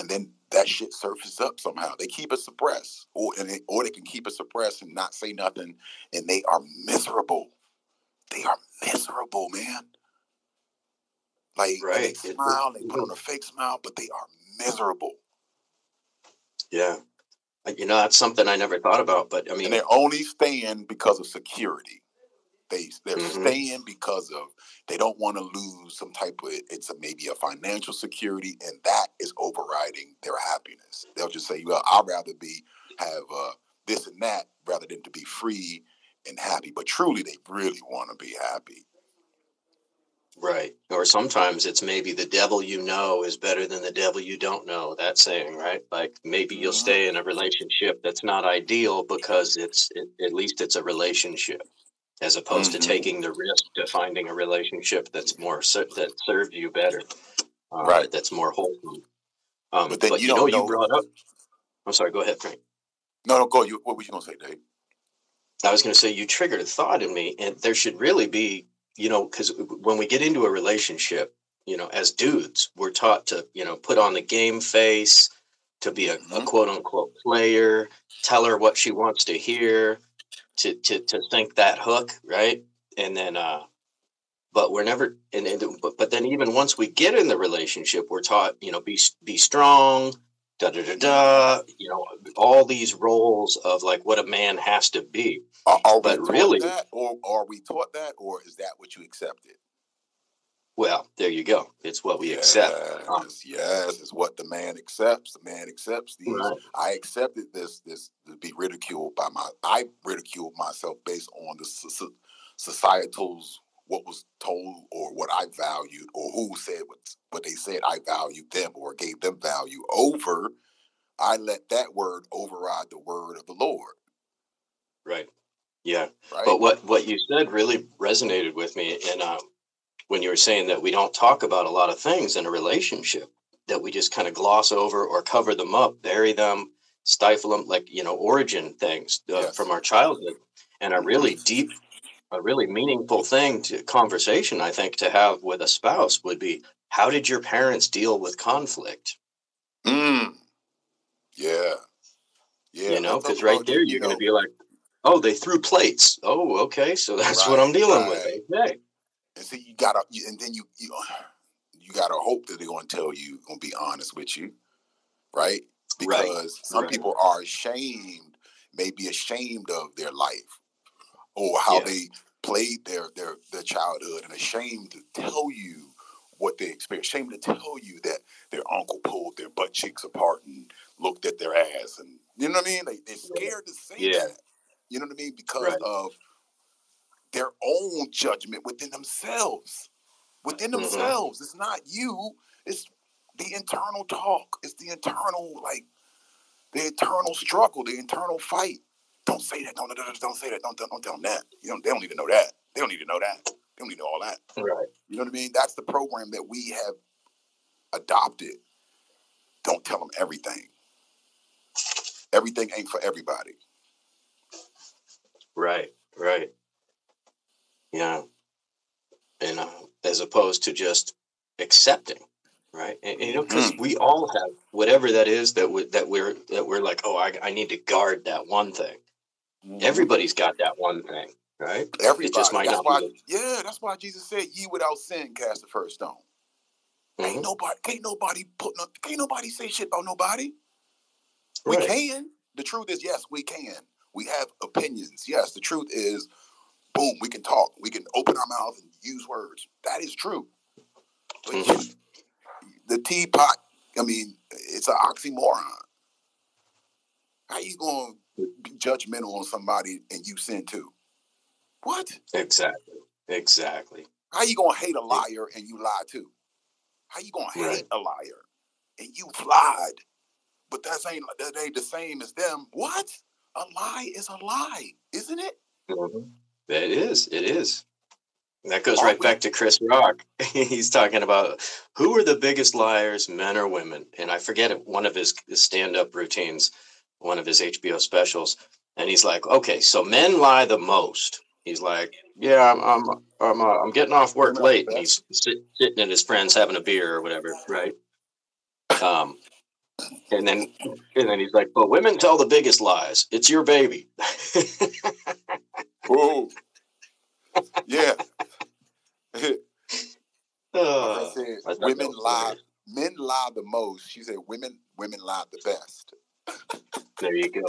and then that shit surfaces up somehow. They keep it suppressed, or they can keep it suppressed and not say nothing, and they are miserable. They are miserable, man. Like, they smile, they put on a fake smile, but they are miserable. Yeah. You know, that's something I never thought about, but I mean. And they're only staying because of security. They're staying because of, they don't want to lose some type of, maybe a financial security, and that is overriding their happiness. They'll just say, well, I'd rather have this and that rather than to be free and happy, but truly they really want to be happy. Right. Or sometimes it's maybe the devil you know is better than the devil you don't know, that saying, right? Like maybe you'll stay in a relationship that's not ideal because at least it's a relationship, as opposed to taking the risk to finding a relationship that's that served you better, right? That's more wholesome. But you know, you brought up. I'm sorry. Go ahead, Frank. No, go. What were you going to say, Dave? I was going to say you triggered a thought in me, and there should really be, you know, because when we get into a relationship, you know, as dudes, we're taught to, you know, put on the game face, to be a quote unquote player, tell her what she wants to hear, to sink that hook, right? And then, but we're never, but then even once we get in the relationship, we're taught, you know, be strong. You know, all these roles of like what a man has to be. Are we taught that, or is that what you accepted? Well, there you go. It's what we accept. Yes, it's what the man accepts. The man accepts these. Right. I accepted this to be ridiculed by I ridiculed myself based on the societal's what was told, or what I valued, or who said what they said I valued them or gave them value over. I let that word override the word of the Lord. Right. Yeah. Right? But what you said really resonated with me. And when you were saying that we don't talk about a lot of things in a relationship, that we just kind of gloss over or cover them up, bury them, stifle them, like, you know, origin things from our childhood, and are really deep. A really meaningful thing to conversation, I think, to have with a spouse would be, how did your parents deal with conflict? Yeah. You know, because right there, you're going to be like, Oh, they threw plates. Oh, okay. So that's right, what I'm dealing with. Okay. And so you gotta, and then you gotta hope that they're gonna tell you, gonna be honest with you, right? Because some people are ashamed, maybe ashamed of their life or how they played their childhood, and ashamed to tell you what they experienced. Ashamed to tell you that their uncle pulled their butt cheeks apart and looked at their ass, and you know what I mean? Like, they're scared to say that. You know what I mean? Because of their own judgment within themselves. Within themselves. It's not you. It's the internal talk. It's the internal, like, the internal struggle, the internal fight. Don't say that. Don't say that. Don't tell them that. You know, they don't need to know that. They don't need to know that. They don't need to know all that. Right. You know what I mean? That's the program that we have adopted. Don't tell them everything. Everything ain't for everybody. Right, right. Yeah. And as opposed to just accepting, right? And you know, because we all have whatever that is that we're like, oh, I need to guard that one thing. Everybody's got that one thing, right? Everybody. It just might that's why Jesus said, "Ye without sin cast the first stone." Can't nobody say shit about nobody. Right. We can. The truth is, yes, we can. We have opinions. Yes, the truth is, boom, we can talk. We can open our mouth and use words. That is true. But the teapot, I mean, it's an oxymoron. How you going to be judgmental on somebody and you sin too? What? Exactly. How you going to hate a liar and you lie too? How you going to hate a liar and you lied, but that ain't the same as them? What? A lie is a lie, isn't it? It is. It is. And that goes back to Chris Rock. He's talking about who are the biggest liars, men or women? And I forget one of his stand-up routines, one of his HBO specials. And he's like, okay, so men lie the most. He's like, yeah, I'm getting off work late. And he's sitting at his friend's having a beer or whatever, right? And then he's like, but women tell the biggest lies. It's your baby. Whoa. Yeah. I said, women lie. Men lie the most. She said women lie the best. There you go.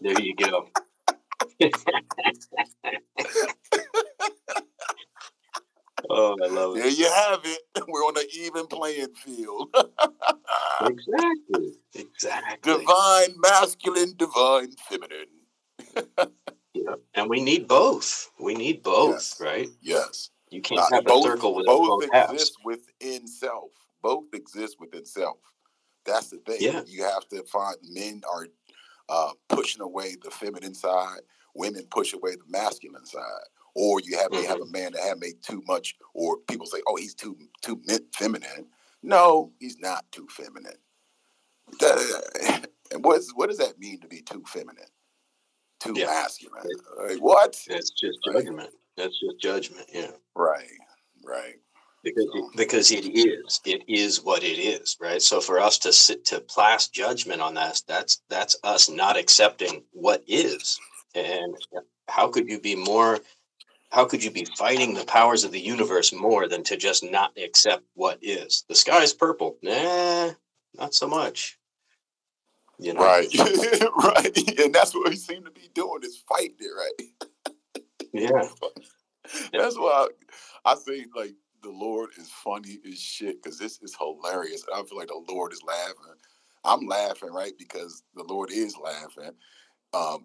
There you go. Oh, I love it. There you have it. We're on an even playing field. Exactly. Divine masculine, divine feminine. Yeah. And we need both. Yes. Right? Yes. You can't have a circle with both exist within self. Both exist within self. That's the thing. Yeah. You have to find men are pushing away the feminine side. Women push away the masculine side. Or you have to have a man that have made too much, or people say, oh, he's too feminine. No, he's not too feminine. And what does that mean to be too feminine? Too masculine? Like, what? That's just judgment. That's just judgment, yeah. Right. Because it is. It is what it is, right? So for us to place judgment on that, that's us not accepting what is. And how could you be fighting the powers of the universe more than to just not accept what is? The sky's purple. Nah, not so much. You know? Right. Right. And that's what we seem to be doing is fighting it, right? Yeah. That's why I think, like, the Lord is funny as shit, because this is hilarious. I feel like the Lord is laughing. I'm laughing, right? Because the Lord is laughing.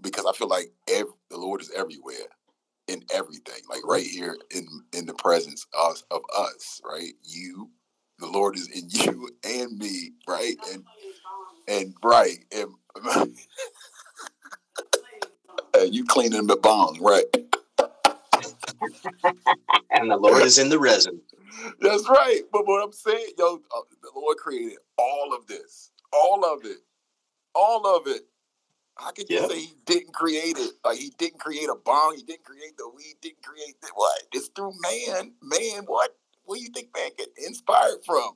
Because I feel like the Lord is everywhere. In everything, like right here in the presence of us, right? You, the Lord is in you and me, right? And you cleaning the bong, right? And the Lord is in the resin. That's right. But what I'm saying, yo, the Lord created all of this, all of it. How can you say he didn't create it? Like, he didn't create a bomb, he didn't create the weed, didn't create the what? It's through man. Man, what? What do you think man get inspired from?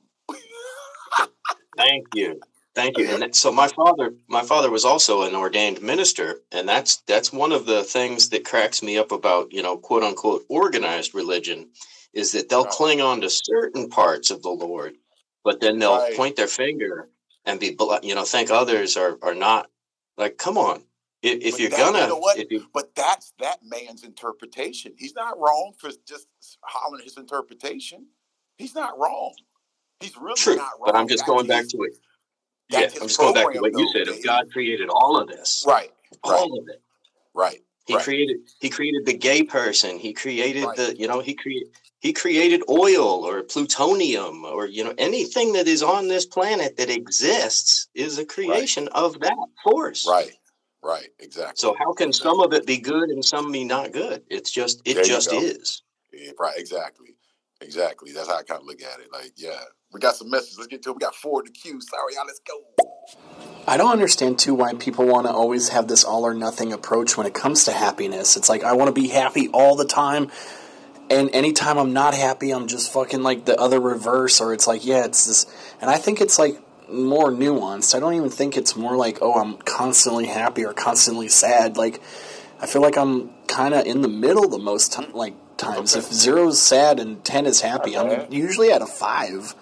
Thank you. Thank you. And so my father was also an ordained minister, and that's one of the things that cracks me up about, you know, quote unquote organized religion, is that they'll cling on to certain parts of the Lord, but then they'll point their finger and be, you know, think others are not. Like, come on, if you're gonna, you know what? But that's that man's interpretation. He's not wrong for just hollering his interpretation. He's not wrong. He's really true, not wrong. But I'm just going back to it. Yeah, I'm just going back to what you said. If God created all of this, right? All of it, right? He created the gay person. He created the, you know, he created oil or plutonium or, you know, anything that is on this planet that exists is a creation of that force. Right, exactly. So how can some of it be good and some be not good? It's just it just is. Yeah, right, exactly. That's how I kind of look at it. Like, yeah. We got some messages. Let's get to it. We got four in the queue. Sorry, y'all. Let's go. I don't understand, too, why people want to always have this all-or-nothing approach when it comes to happiness. It's like, I want to be happy all the time, and anytime I'm not happy, I'm just fucking, like, the other reverse, or it's like, yeah, it's this. And I think it's, like, more nuanced. I don't even think it's more like, oh, I'm constantly happy or constantly sad. Like, I feel like I'm kind of in the middle the most times. Okay. If 0 is sad and 10 is happy, okay, I'm usually at a 5.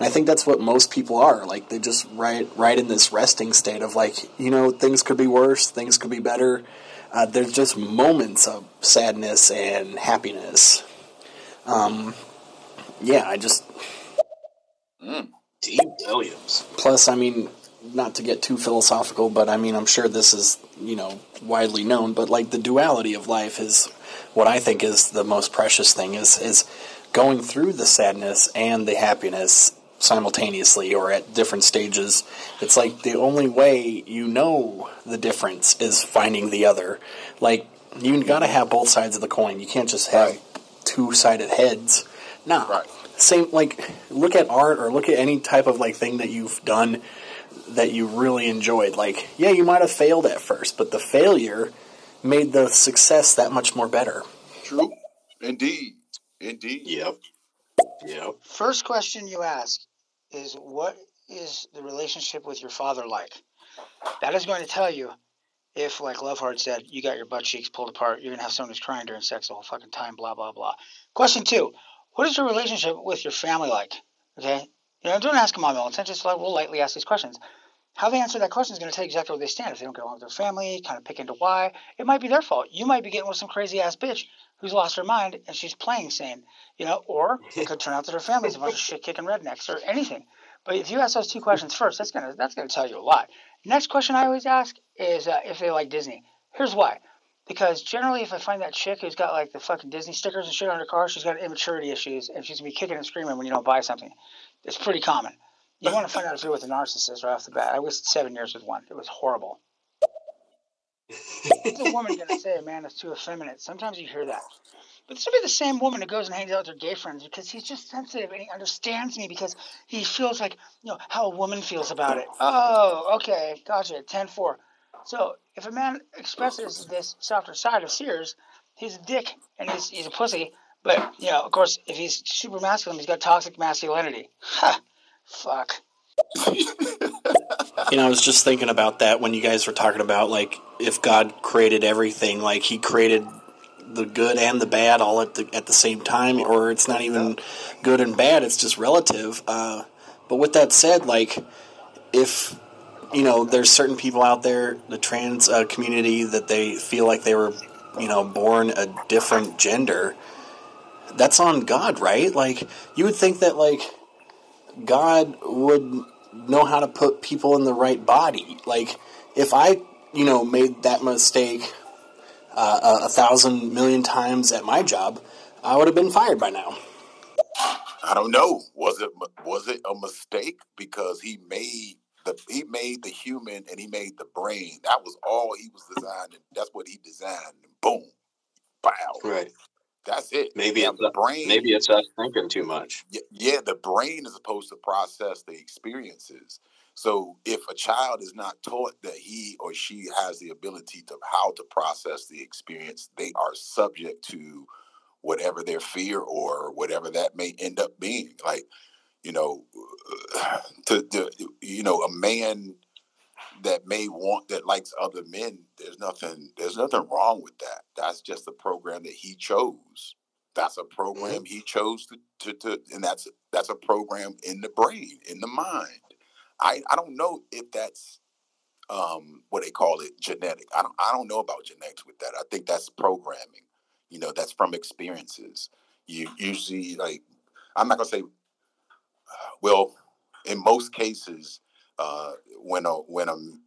And I think that's what most people are. Like, they just right in this resting state of, like, you know, things could be worse, things could be better. There's just moments of sadness and happiness. Yeah, I just... Deep Williams. Plus, I mean, not to get too philosophical, but, I mean, I'm sure this is, you know, widely known, but, like, the duality of life is what I think is the most precious thing, is going through the sadness and the happiness simultaneously or at different stages. It's like the only way you know the difference is finding the other. Like, you gotta have both sides of the coin. You can't just have two-sided heads. No. Right. Same, like, look at art or look at any type of, like, thing that you've done that you really enjoyed. Like, yeah, you might have failed at first, but the failure made the success that much more better. True. Indeed. Yep. First question you ask is, what is the relationship with your father like? That is going to tell you if, like Lovehard said, you got your butt cheeks pulled apart, you're going to have someone who's crying during sex the whole fucking time, blah, blah, blah. Question 2, what is your relationship with your family like? Okay? You know, don't ask them on their own. Just like, we'll lightly ask these questions. How they answer that question is going to tell you exactly where they stand. If they don't get along with their family, kind of pick into why, it might be their fault. You might be getting with some crazy-ass bitch who's lost her mind and she's playing sane, you know, or it could turn out that her family's a bunch of shit-kicking rednecks or anything. But if you ask those two questions first, that's gonna tell you a lot. Next question I always ask is if they like Disney. Here's why. Because generally if I find that chick who's got, like, the fucking Disney stickers and shit on her car, she's got immaturity issues, and she's going to be kicking and screaming when you don't buy something. It's pretty common. You want to find out if you're with a narcissist right off the bat. I wasted 7 years with one. It was horrible. What's a woman going to say, man, that's too effeminate? Sometimes you hear that. But this would be the same woman who goes and hangs out with her gay friends because he's just sensitive and he understands me because he feels like, you know, how a woman feels about it. Oh, okay. Gotcha. 10-4. So if a man expresses this softer side of Sears, he's a dick and he's a pussy. But, you know, of course, if he's super masculine, he's got toxic masculinity. Ha! Fuck. You know, I was just thinking about that when you guys were talking about, like, if God created everything, like, he created the good and the bad all at the same time, or it's not even good and bad, it's just relative. But with that said, like, if, you know, there's certain people out there, the trans community, that they feel like they were, you know, born a different gender, that's on God, right? Like, you would think that, like, God would know how to put people in the right body. Like, if I, you know, made that mistake 1,000 million times at my job, I would have been fired by now. I don't know. Was it a mistake? Because he made the human and he made the brain. That was all he was designed. And that's what he designed. Boom. Wow. Right. That's it. Maybe it's us thinking too much. Yeah, the brain is supposed to process the experiences. So if a child is not taught that he or she has the ability to how to process the experience, they are subject to whatever their fear or whatever that may end up being. Like, you know, a man that likes other men, there's nothing wrong with that. That's just the program that he chose. That's a program mm-hmm. he chose to and that's a program in the brain, in the mind. I don't know if that's what they call it, genetic. I don't know about genetics with that. I think that's programming. You know, that's from experiences. You usually, like, I'm not gonna say. Well, in most cases, when a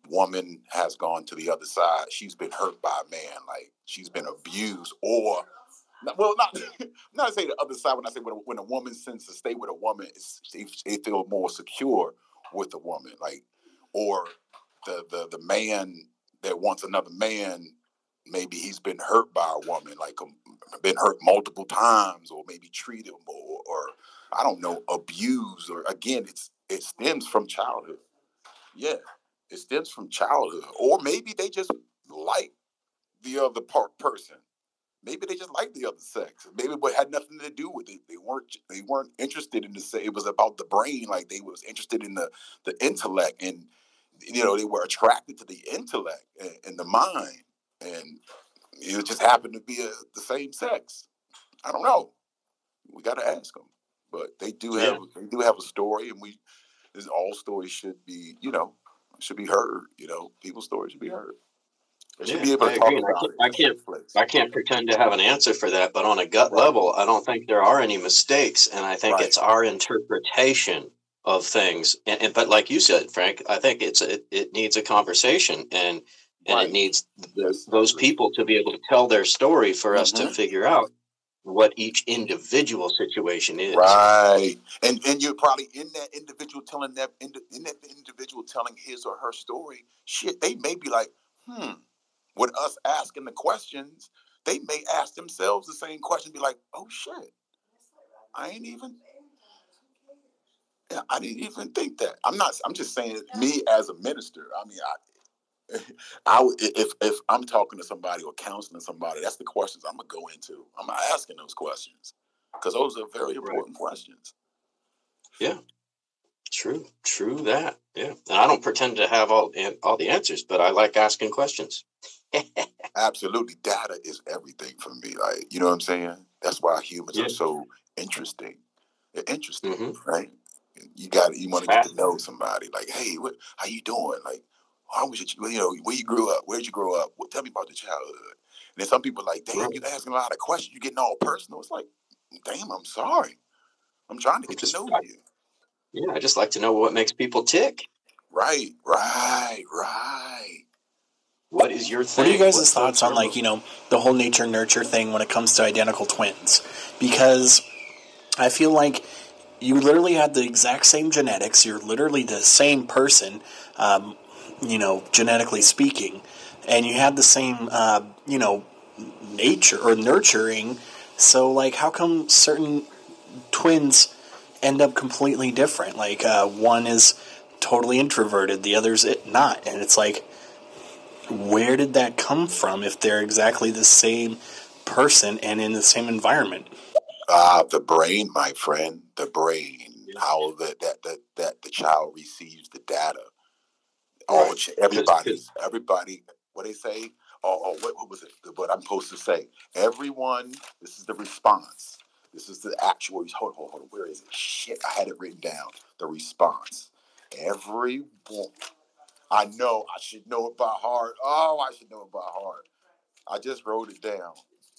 woman has gone to the other side, she's been hurt by a man. Like, she's been abused, or well, not to say the other side. When I say when a woman sends to stay with a woman, they feel more secure with a woman. Like, or the man that wants another man. Maybe he's been hurt by a woman, like been hurt multiple times, or maybe treated or I don't know, abused. Or again, it stems from childhood. Yeah, it stems from childhood. Or maybe they just like the other person. Maybe they just like the other sex. Maybe it had nothing to do with it. They weren't interested in the sex. It was about the brain. Like, they was interested in the intellect, and you know, they were attracted to the intellect and the mind. And it just happened to be the same sex. I don't know. We got to ask them, but they do have a story, and all stories should be heard. You know, people's stories should be heard. They should be able to talk about it. I can't pretend to have an answer for that, but on a gut level, I don't think there are any mistakes, and I think it's our interpretation of things. And but like you said, Frank, I think it needs a conversation . And it needs those people to be able to tell their story for us mm-hmm. to figure out what each individual situation is. Right. And you're probably in that individual telling his or her story, shit, they may be like, with us asking the questions, they may ask themselves the same question, be like, oh, shit, I didn't even think that. I'm just saying, me as a minister, I mean, if I'm talking to somebody or counseling somebody, that's the questions I'm gonna go into. I'm asking those questions because those are very important questions. Yeah, true that. Yeah, and I don't pretend to have all the answers, but I like asking questions. Absolutely, data is everything for me. Like, you know what I'm saying? That's why humans are so interesting. They're interesting, mm-hmm. right? You want to get to know somebody. Like, hey, how you doing? Like. How was your, you know, where you grew up? Where'd you grow up? Well, tell me about your childhood. And then some people are like, damn, you're asking a lot of questions. You're getting all personal. It's like, damn, I'm sorry. I'm trying to get to know you. Yeah, I just like to know what makes people tick. Right. What is your thing? What are you guys' thoughts on, like, you know, the whole nature-nurture thing when it comes to identical twins? Because I feel like you literally had the exact same genetics. You're literally the same person, you know, genetically speaking, and you had the same, you know, nature or nurturing. So, like, how come certain twins end up completely different? Like, one is totally introverted, the other's not. And it's like, where did that come from if they're exactly the same person and in the same environment? The brain, my friend, the brain, how that the child receives the data. Oh, everybody, what they say? Oh, what was it? What I'm supposed to say? Everyone, this is the response. This is the actual, hold on, where is it? Shit, I had it written down. The response. Everyone, I know, I should know it by heart. Oh, I should know it by heart. I just wrote it down.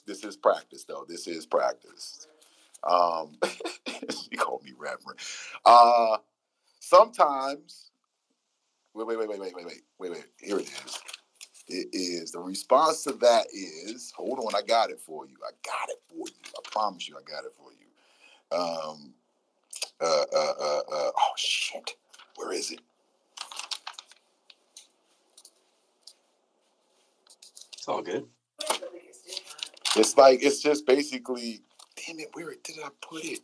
This is practice, though. This is practice. You call me Reverend. Sometimes... Wait. Here it is. It is. The response to that is, hold on, I got it for you. I promise you I got it for you. Oh, shit. Where is it? It's all good. It's like, it's just basically, damn it, where did I put it?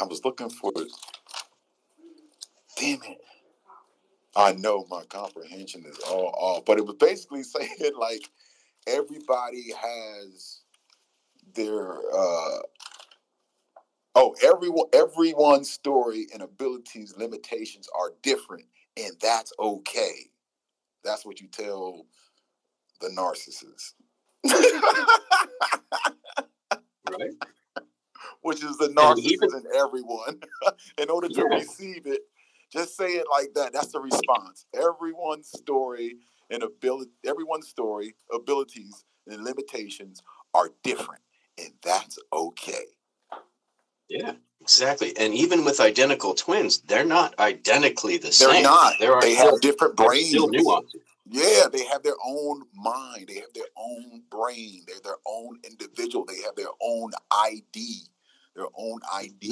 I was looking for it. Damn it. I know my comprehension is all off, but it was basically saying, like, everybody has their Oh, everyone's story and abilities, limitations are different, and that's okay. That's what you tell the narcissist. Right? Which is the narcissist in everyone. In order to receive it, just say it like that. That's the response. Everyone's story and abilities and limitations are different, and that's okay. Yeah, exactly. And even with identical twins, they're not identically the same. They're not. They have different brains. Still nuances. Yeah, they have their own mind. They have their own brain. They're their own individual. They have their own ID,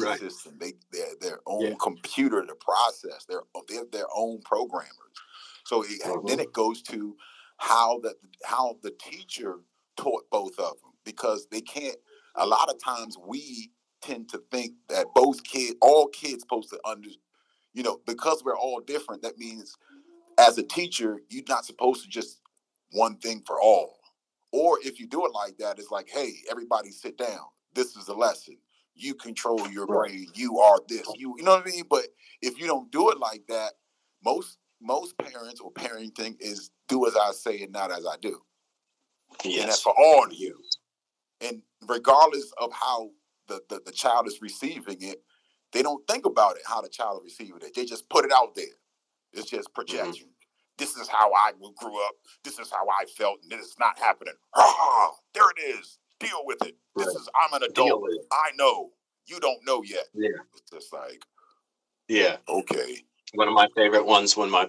right. System. They're their own computer to process. They're their own programmers. So then it goes to how the teacher taught both of them, because they can't. A lot of times we tend to think that all kids supposed to because we're all different, that means as a teacher, you're not supposed to just one thing for all. Or if you do it like that, it's like, hey, everybody sit down. This is a lesson. You control your brain. You are this. You know what I mean? But if you don't do it like that, most parents or parenting is do as I say and not as I do. Yes. And that's for all of you. And regardless of how the child is receiving it, they don't think about it, how the child is receiving it. They just put it out there. It's just projection. Mm-hmm. This is how I grew up. This is how I felt, and this is not happening. Ah, there it is. Deal with it. Right. I'm an adult. I know. You don't know yet. Yeah. It's just like, yeah. Okay. One of my favorite ones when my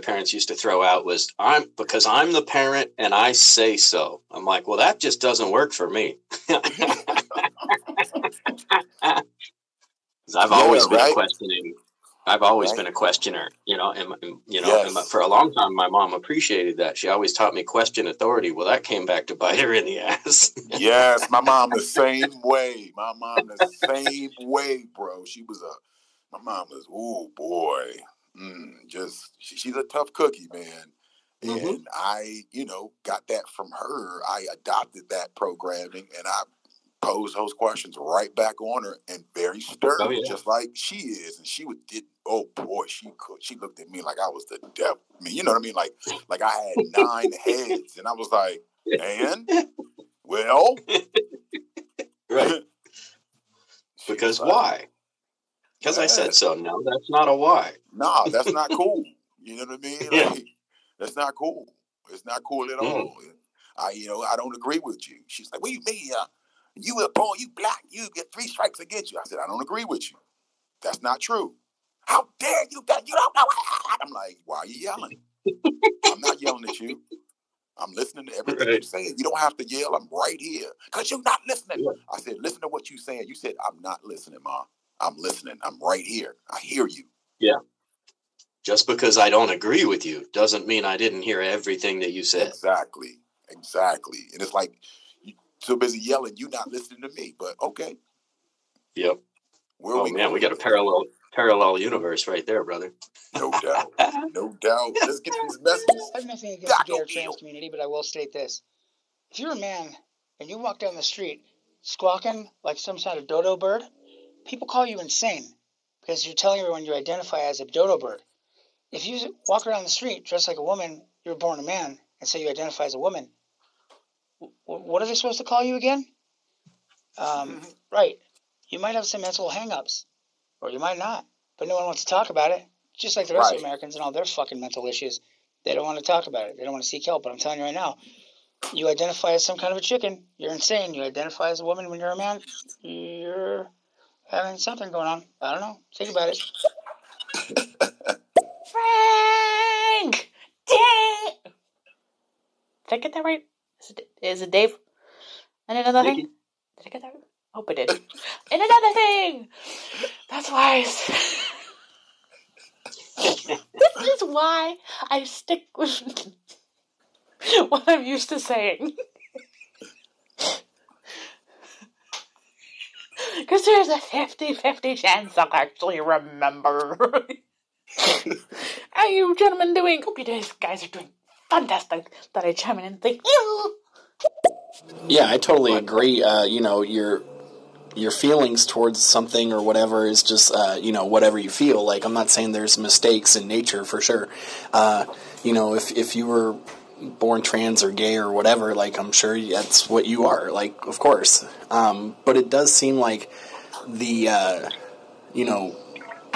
parents used to throw out was, because I'm the parent and I say so. I'm like, well, that just doesn't work for me. I've always been a questioner, and for a long time, my mom appreciated that. She always taught me question authority. Well, that came back to bite her in the ass. Yes, my mom the same way. Bro. My mom was, ooh, boy. She's a tough cookie, man. Mm-hmm. And I, got that from her. I adopted that programming, and I pose those questions right back on her, and very stern, just like she is. And she she looked at me like I was the devil. I mean, you know what I mean? Like I had 9 heads, and I was like, and? Well? Right. Because why? Because I said so. No, that's not a why. No, that's not cool. You know what I mean? Yeah. That's not cool. It's not cool at all. I don't agree with you. She's like, what do you mean? You were born, you black, you get 3 strikes against you. I said, I don't agree with you. That's not true. How dare you that you don't know? I'm like, why are you yelling? I'm not yelling at you. I'm listening to everything you're saying. You don't have to yell. I'm right here. Because you're not listening. Yeah. I said, listen to what you're saying. You said, I'm not listening, Ma. I'm listening. I'm right here. I hear you. Yeah. Just because I don't agree with you doesn't mean I didn't hear everything that you said. Exactly. And it's like, so busy yelling, you not listening to me, but okay. Yep. We got a parallel universe right there, brother. No doubt. No doubt. Let's get these messages. I have nothing against the trans community, but I will state this. If you're a man and you walk down the street squawking like some sort of dodo bird, people call you insane because you're telling everyone you identify as a dodo bird. If you walk around the street dressed like a woman, you're born a man, and so you identify as a woman. What are they supposed to call you again? Right. You might have some mental hang-ups, or you might not, but no one wants to talk about it, just like the rest of Americans and all their fucking mental issues. They don't want to talk about it. They don't want to seek help, but I'm telling you right now, you identify as some kind of a chicken, you're insane. You identify as a woman when you're a man, you're having something going on. I don't know. Think about it. Frank! Dang! Did I get that right? Is it Dave? And another thing? Did I get that? I hope I did. And another thing! That's wise. This is why I stick with what I'm used to saying. Because there's a 50-50 chance I'll actually remember. How are you gentlemen doing? Hope you guys are doing fantastic. Thought I'd chime in and thank you. Yeah, I totally agree. your feelings towards something or whatever is just, you know, whatever you feel. Like, I'm not saying there's mistakes in nature for sure. You know, if you were born trans or gay or whatever, like, I'm sure that's what you are. Like, of course. But it does seem like the, you know,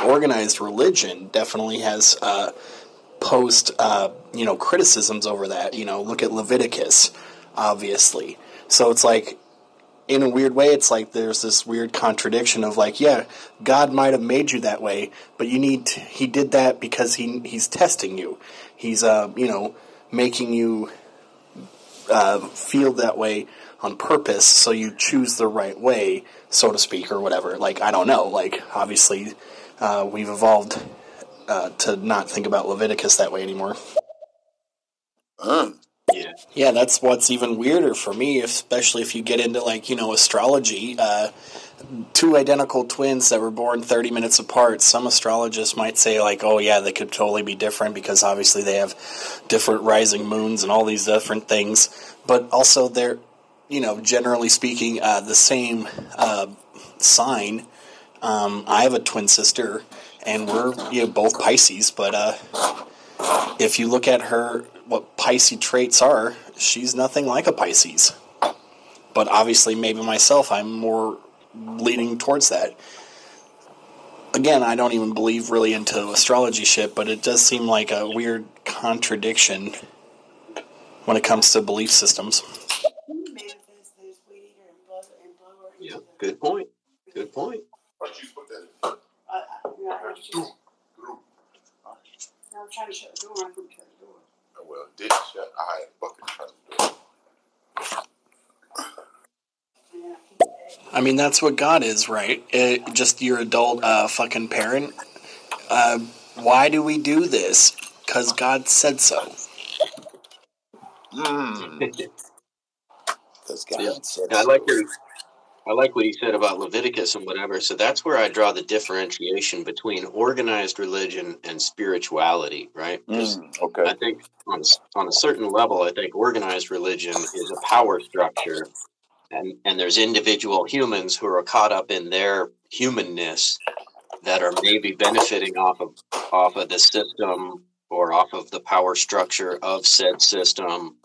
organized religion definitely has you know, criticisms over that. You know, look at Leviticus, obviously. So it's like, in a weird way, it's like there's this weird contradiction of like, yeah, God might have made you that way, but you need to, he did that because he's testing you. He's, you know, making you feel that way on purpose, so you choose the right way, so to speak, or whatever. Like, I don't know. Like, obviously, we've evolved to not think about Leviticus that way anymore. Yeah, that's what's even weirder for me, especially if you get into, like, you know, astrology. Two identical twins that were born 30 minutes apart, some astrologists might say, like, oh, yeah, they could totally be different because obviously they have different rising moons and all these different things. But also they're, you know, generally speaking, the same sign. I have a twin sister, and we're, you know, both Pisces, but if you look at her, what Pisces traits are, she's nothing like a Pisces. But obviously, maybe myself, I'm more leaning towards that. Again, I don't even believe really into astrology shit, but it does seem like a weird contradiction when it comes to belief systems. Yeah, good point. Good point. I'm trying to shut the door. I'm going to shut the door. Well, it did shut. I had a bucket to shut the door. I mean, that's what God is, right? It, just your adult fucking parent. Why do we do this? Because God said so. Because God said so. I like what he said about Leviticus and whatever. So that's where I draw the differentiation between organized religion and spirituality, right? Okay. I think on a certain level, I think organized religion is a power structure, and there's individual humans who are caught up in their humanness that are maybe benefiting off of the system or off of the power structure of said system.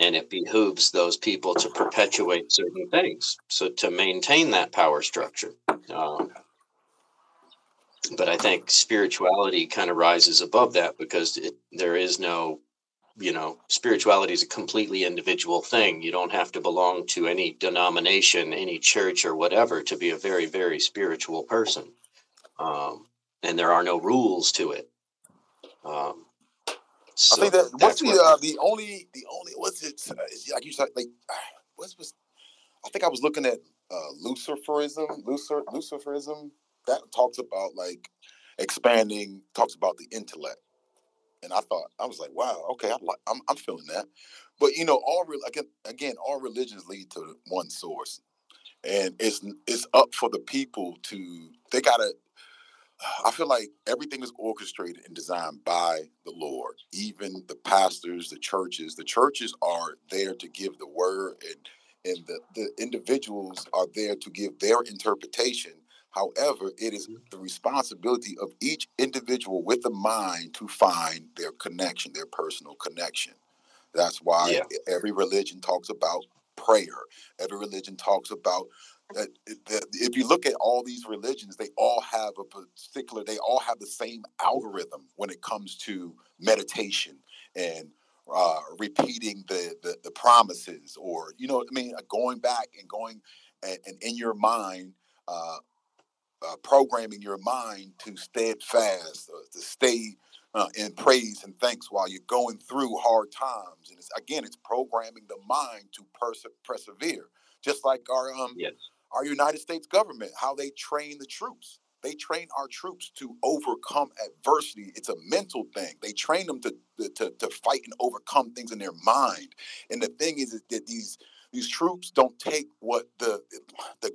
And it behooves those people to perpetuate certain things, so to maintain that power structure. But I think spirituality kind of rises above that because there is no, you know, spirituality is a completely individual thing. You don't have to belong to any denomination, any church or whatever to be a very, very spiritual person. And there are no rules to it. So I think that what's the only I think I was looking at Luciferism that talks about like expanding, talks about the intellect, and I was like, wow, okay, I'm feeling that, but you know, all religions lead to one source, and it's up for the people to I feel like everything is orchestrated and designed by the Lord. Even the pastors, the churches. The churches are there to give the word, and the individuals are there to give their interpretation. However, it is the responsibility of each individual with the mind to find their connection, their personal connection. That's why every religion talks about prayer. Every religion talks about if you look at all these religions, they all have the same algorithm when it comes to meditation and repeating the promises, or, you know what I mean, going back and going and in your mind, programming your mind to steadfast, to stay in praise and thanks while you're going through hard times. And it's programming the mind to persevere. Just like our United States government, how they train the troops. They train our troops to overcome adversity. It's a mental thing. They train them to fight and overcome things in their mind. And the thing is that these troops don't take what the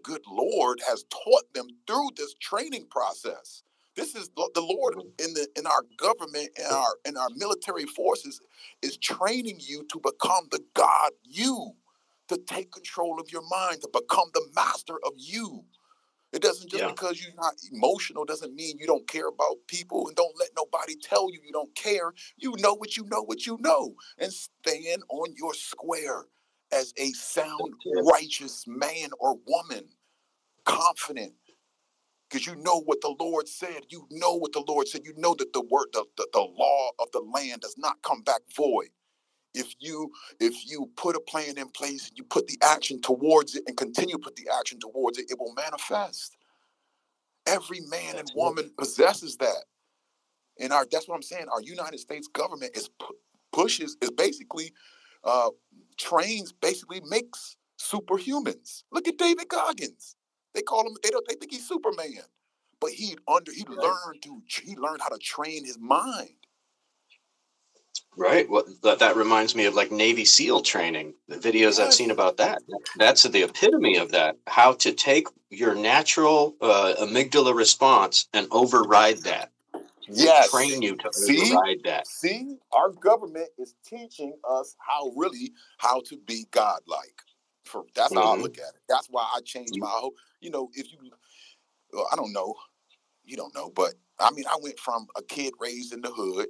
good Lord has taught them through this training process. This is the Lord in our government and our military forces is training you to become the God you. to take control of your mind, to become the master of you. It doesn't just because you're not emotional doesn't mean you don't care about people, and don't let nobody tell you you don't care. You know what you know, what you know, and stand on your square as a sound, righteous man or woman, confident, because you know what the Lord said. You know what the Lord said. You know that the word, the law of the land does not come back void. If you put a plan in place and you put the action towards it and continue to put the action towards it, it will manifest. Every man and woman possesses that. And that's what I'm saying. Our United States government basically makes superhumans. Look at David Goggins. They call him, they think he's Superman, but he learned how to train his mind. Right. Well, that reminds me of like Navy SEAL training, the videos I've seen about that. That's the epitome of that, how to take your natural amygdala response and override that. Yes. Train you to override that. See, our government is teaching us how to be godlike. That's how I look at it. That's why I changed my whole, I don't know. You don't know. But I mean, I went from a kid raised in the hood,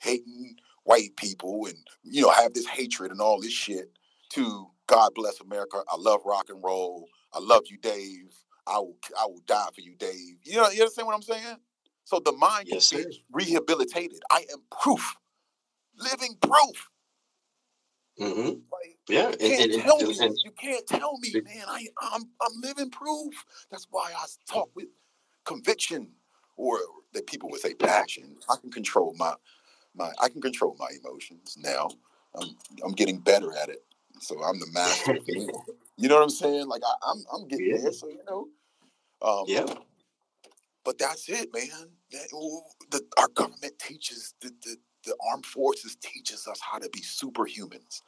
hating white people and, have this hatred and all this shit, to God bless America. I love rock and roll. I love you, Dave. I will die for you, Dave. You understand what I'm saying? So the mind can be rehabilitated. I am proof. Living proof. Mm-hmm. Like, yeah. You can't tell me, man. I'm living proof. That's why I talk with conviction, or that people would say passion. I can control my emotions now. I'm getting better at it, so I'm the master. You know what I'm saying? Like I'm getting there. So But that's it, man. Our government teaches the armed forces teaches us how to be superhumans.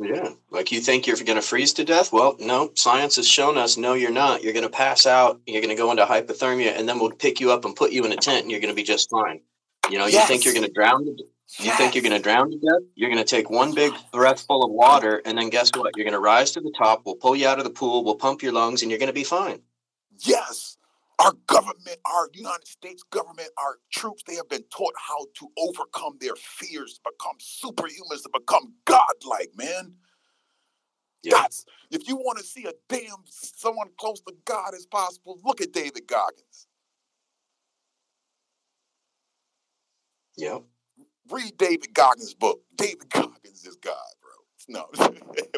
Yeah, like you think you're going to freeze to death? Well, no, science has shown us, no, you're not. You're going to pass out. You're going to go into hypothermia, and then we'll pick you up and put you in a tent, and you're going to be just fine. You think you're going to drown. Think you're going to drown to death? You're going to take one big breath full of water, and then guess what? You're going to rise to the top. We'll pull you out of the pool. We'll pump your lungs, and you're going to be fine. Yes. Our government, our United States government, our troops, they have been taught how to overcome their fears, to become superhumans, to become godlike, man. Yeah. If you want to see someone close to God as possible, look at David Goggins. Yeah. Read David Goggins' book. David Goggins is God, bro. No,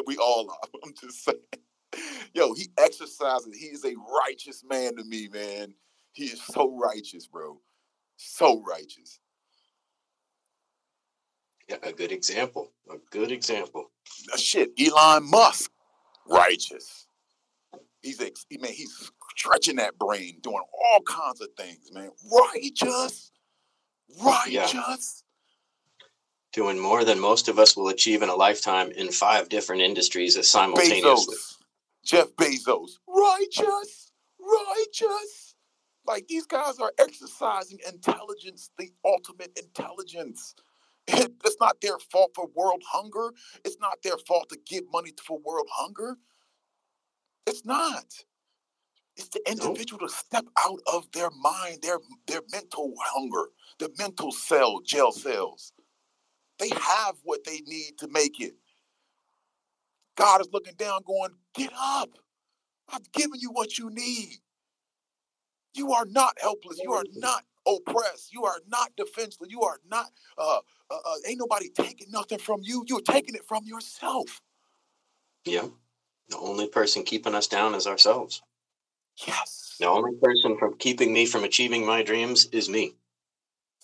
we all are. I'm just saying. Yo, he exercises. He is a righteous man to me, man. He is so righteous, bro. So righteous. Yeah, a good example. A good example. Shit, Elon Musk, righteous. He's stretching that brain, doing all kinds of things, man. Righteous. Righteous. Yeah. Doing more than most of us will achieve in a lifetime in 5 different industries simultaneously. Jeff Bezos. Righteous. Righteous. Like, these guys are exercising intelligence, the ultimate intelligence. It's not their fault for world hunger. It's not their fault to give money for world hunger. It's not. It's the individual to step out of their mind, their mental hunger. The mental jail cells. They have what they need to make it. God is looking down going, get up. I've given you what you need. You are not helpless. You are not oppressed. You are not defenseless. You are not, ain't nobody taking nothing from you. You're taking it from yourself. Yeah. The only person keeping us down is ourselves. Yes. The only person from keeping me from achieving my dreams is me.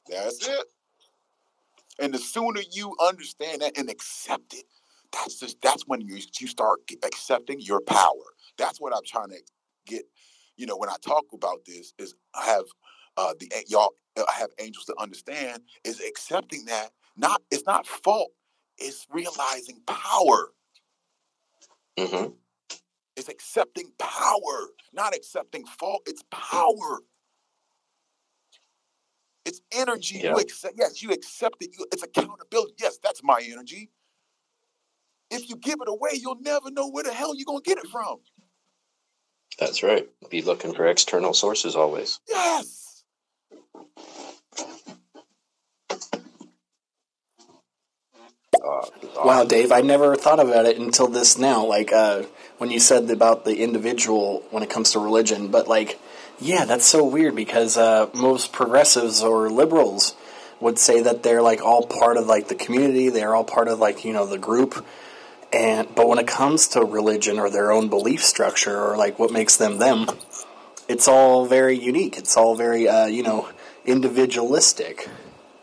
That's it. And the sooner you understand that and accept it, that's when you start accepting your power. That's what I'm trying to get. When I talk about this, is I have have angels to understand is accepting that it's not fault. It's realizing power. Mm-hmm. It's accepting power, not accepting fault. It's power. It's energy. Yeah. You accept it. It's accountability. Yes, that's my energy. if you give it away, you'll never know where the hell you're going to get it from. That's right. Be looking for external sources always. Yes! Wow, Dave, I never thought about it until this now. Like, when you said about the individual when it comes to religion. But, like, yeah, that's so weird because most progressives or liberals would say that they're, like, all part of, like, the community. They're all part of, like, you know, the group. But when it comes to religion or their own belief structure or, like, what makes them them, it's all very unique. It's all very, you know, individualistic.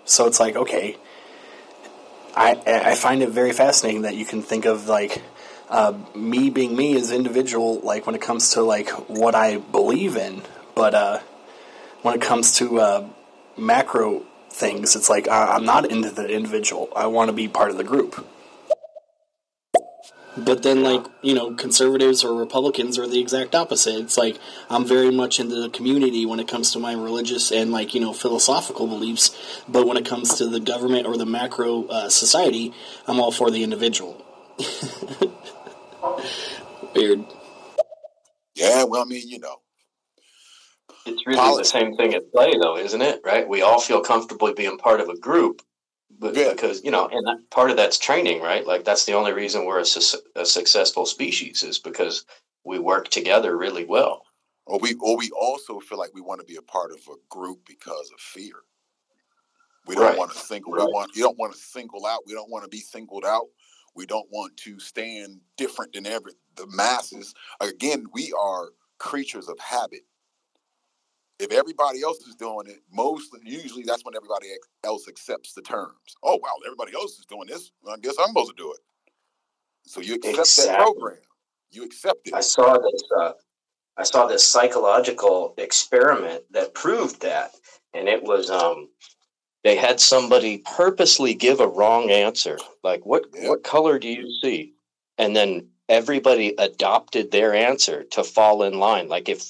So it's like, okay, I find it very fascinating that you can think of, like, me being me as individual, like, when it comes to, like, what I believe in. But when it comes to macro things, it's like, I'm not into the individual. I want to be part of the group. But then, like, you know, conservatives or Republicans are the exact opposite. It's like, I'm very much into the community when it comes to my religious and, like, you know, philosophical beliefs. But when it comes to the government or the macro society, I'm all for the individual. Weird. Yeah, well, I mean, you know. It's really the same thing at play, though, isn't it? Right? We all feel comfortable being part of a group. But because, you know, and that, part of that's training, right? Like, that's the only reason we're a successful species is because we work together really well. Or we also feel like we want to be a part of a group because of fear. We don't want to single out. You don't want to single out. We don't want to be singled out. We don't want to stand different than the masses. Again, we are creatures of habit. If everybody else is doing it, usually that's when everybody else accepts the terms. Oh, wow, everybody else is doing this. Well, I guess I'm supposed to do it. So you accept that program. You accept it. I saw this psychological experiment that proved that. And it was they had somebody purposely give a wrong answer. Like, what color do you see? And then everybody adopted their answer to fall in line. Like, if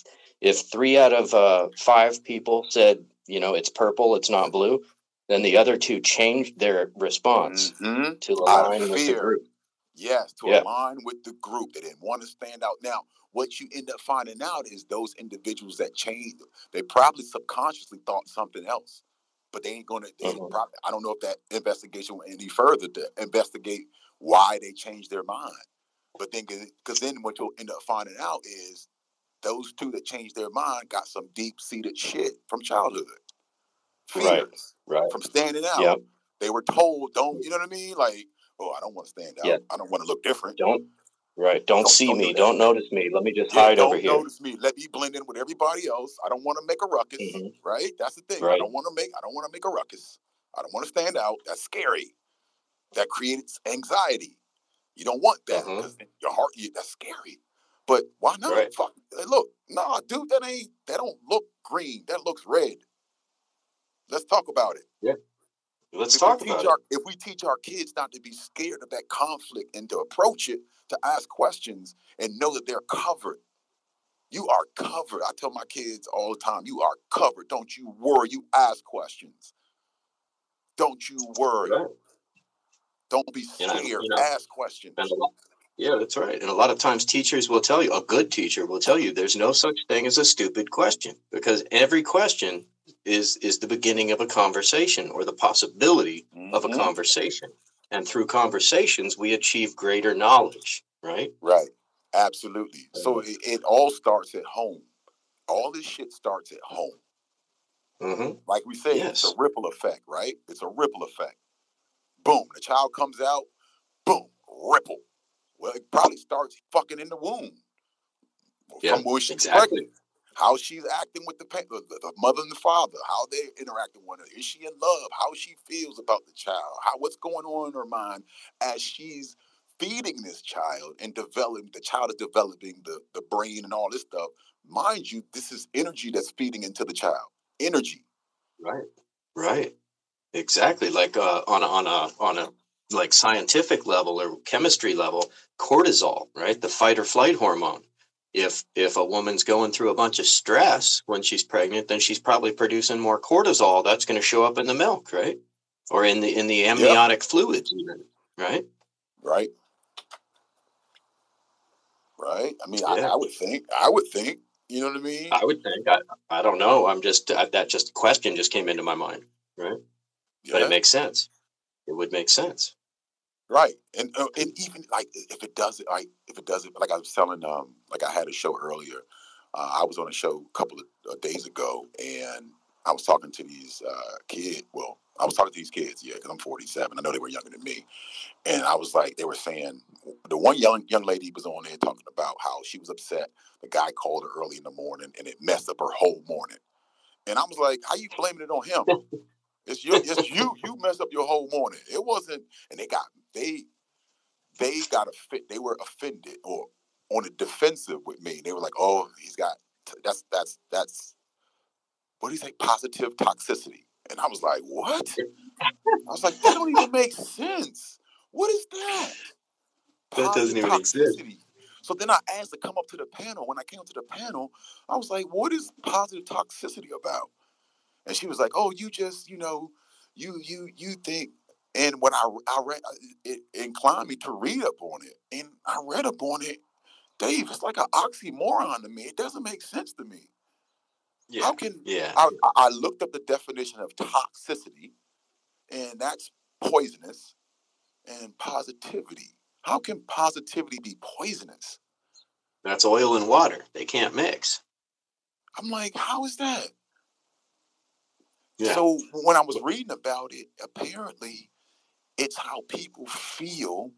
3 out of 5 people said, you know, it's purple, it's not blue, then the other two changed their response to align with the group. Yes, to align with the group. They didn't want to stand out. Now, what you end up finding out is those individuals that changed, they probably subconsciously thought something else, but they ain't going to. I don't know if that investigation went any further to investigate why they changed their mind. But then, because then what you'll end up finding out is those two that changed their mind got some deep-seated shit from childhood. Fears. Right. From standing out. Yep. They were told, don't, you know what I mean? Like, oh, I don't want to stand out. Yep. I don't want to look different. Don't see me. Don't notice me. Let me just hide over here. Don't notice me. Let me blend in with everybody else. I don't want to make a ruckus. Mm-hmm. Right? That's the thing. Right. I don't want to make a ruckus. I don't want to stand out. That's scary. That creates anxiety. You don't want that. Because your heart, that's scary. But why not? Right. Fuck, look, nah, dude, that don't look green. That looks red. Let's talk about it. Yeah. If we teach our kids not to be scared of that conflict and to approach it, to ask questions and know that they're covered. You are covered. I tell my kids all the time, you are covered. Don't you worry. You ask questions. Don't you worry. Right. Don't be scared. Ask questions. Yeah, that's right. And a lot of times teachers will tell you, a good teacher will tell you there's no such thing as a stupid question because every question is the beginning of a conversation or the possibility of a conversation. And through conversations, we achieve greater knowledge, right? Right. Absolutely. So it all starts at home. All this shit starts at home. Mm-hmm. Like we say, It's a ripple effect, right? It's a ripple effect. Boom. The child comes out. Boom. Ripple. Well, it probably starts fucking in the womb. From where she's pregnant. How she's acting with the mother and the father. How they're interacting with her. Is she in love? How she feels about the child. What's going on in her mind as she's feeding this child and developing. The child is developing the brain and all this stuff. Mind you, this is energy that's feeding into the child. Energy. Right. Right. Exactly. Like on a like scientific level or chemistry level, cortisol, right? The fight or flight hormone. If a woman's going through a bunch of stress when she's pregnant, then she's probably producing more cortisol. That's going to show up in the milk, right? Or in the amniotic fluids, even, right? Right. right? I mean, yeah. I would think. You know what I mean? I would think. I don't know. I'm just that just question just came into my mind, right? Yeah. But it makes sense. It would make sense, right? And even like if it doesn't, like I was telling like I had a show earlier. I was on a show a couple of days ago, and I was talking to these kids. Well, I was talking to these kids, yeah, because I'm 47. I know they were younger than me. And I was like, they were saying, the one young lady was on there talking about how she was upset. The guy called her early in the morning, and it messed up her whole morning. And I was like, how you blaming it on him? It's you. You messed up your whole morning. It wasn't, and they were offended or on the defensive with me. They were like, oh, he's got, that's, what do you say? Positive toxicity. And I was like, what? I was like, that don't even make sense. What is that? That doesn't even exist. So then I asked to come up to the panel. When I came to the panel, I was like, what is positive toxicity about? And she was like, oh, you just, you know, you think. And when I read, it inclined me to read up on it. And I read up on it, Dave, it's like an oxymoron to me. It doesn't make sense to me. Yeah. I looked up the definition of toxicity, and that's poisonous, and positivity. How can positivity be poisonous? That's oil and water. They can't mix. I'm like, how is that? Yeah. So when I was reading about it, apparently it's how people feel.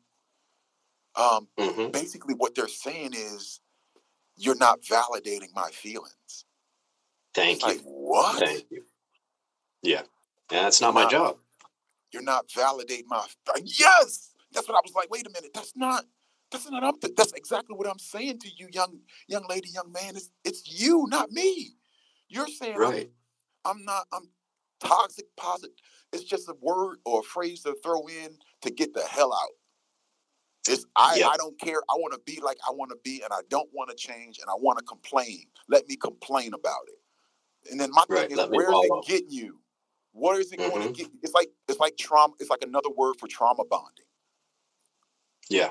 Basically what they're saying is, you're not validating my feelings. Thank you. What? Thank you. Yeah. That's not my job. You're not validating my... Yes! That's what I was like. Wait a minute. That's exactly what I'm saying to you, young lady, young man. It's you, not me. You're saying, right. I'm toxic, positive. It's just a word or a phrase to throw in to get the hell out. I don't care. I want to be like I want to be, and I don't want to change, and I want to complain. Let me complain about it. And then my thing is, where is it getting you? What is it going to get you? It's like trauma. It's like another word for trauma bonding. Yeah.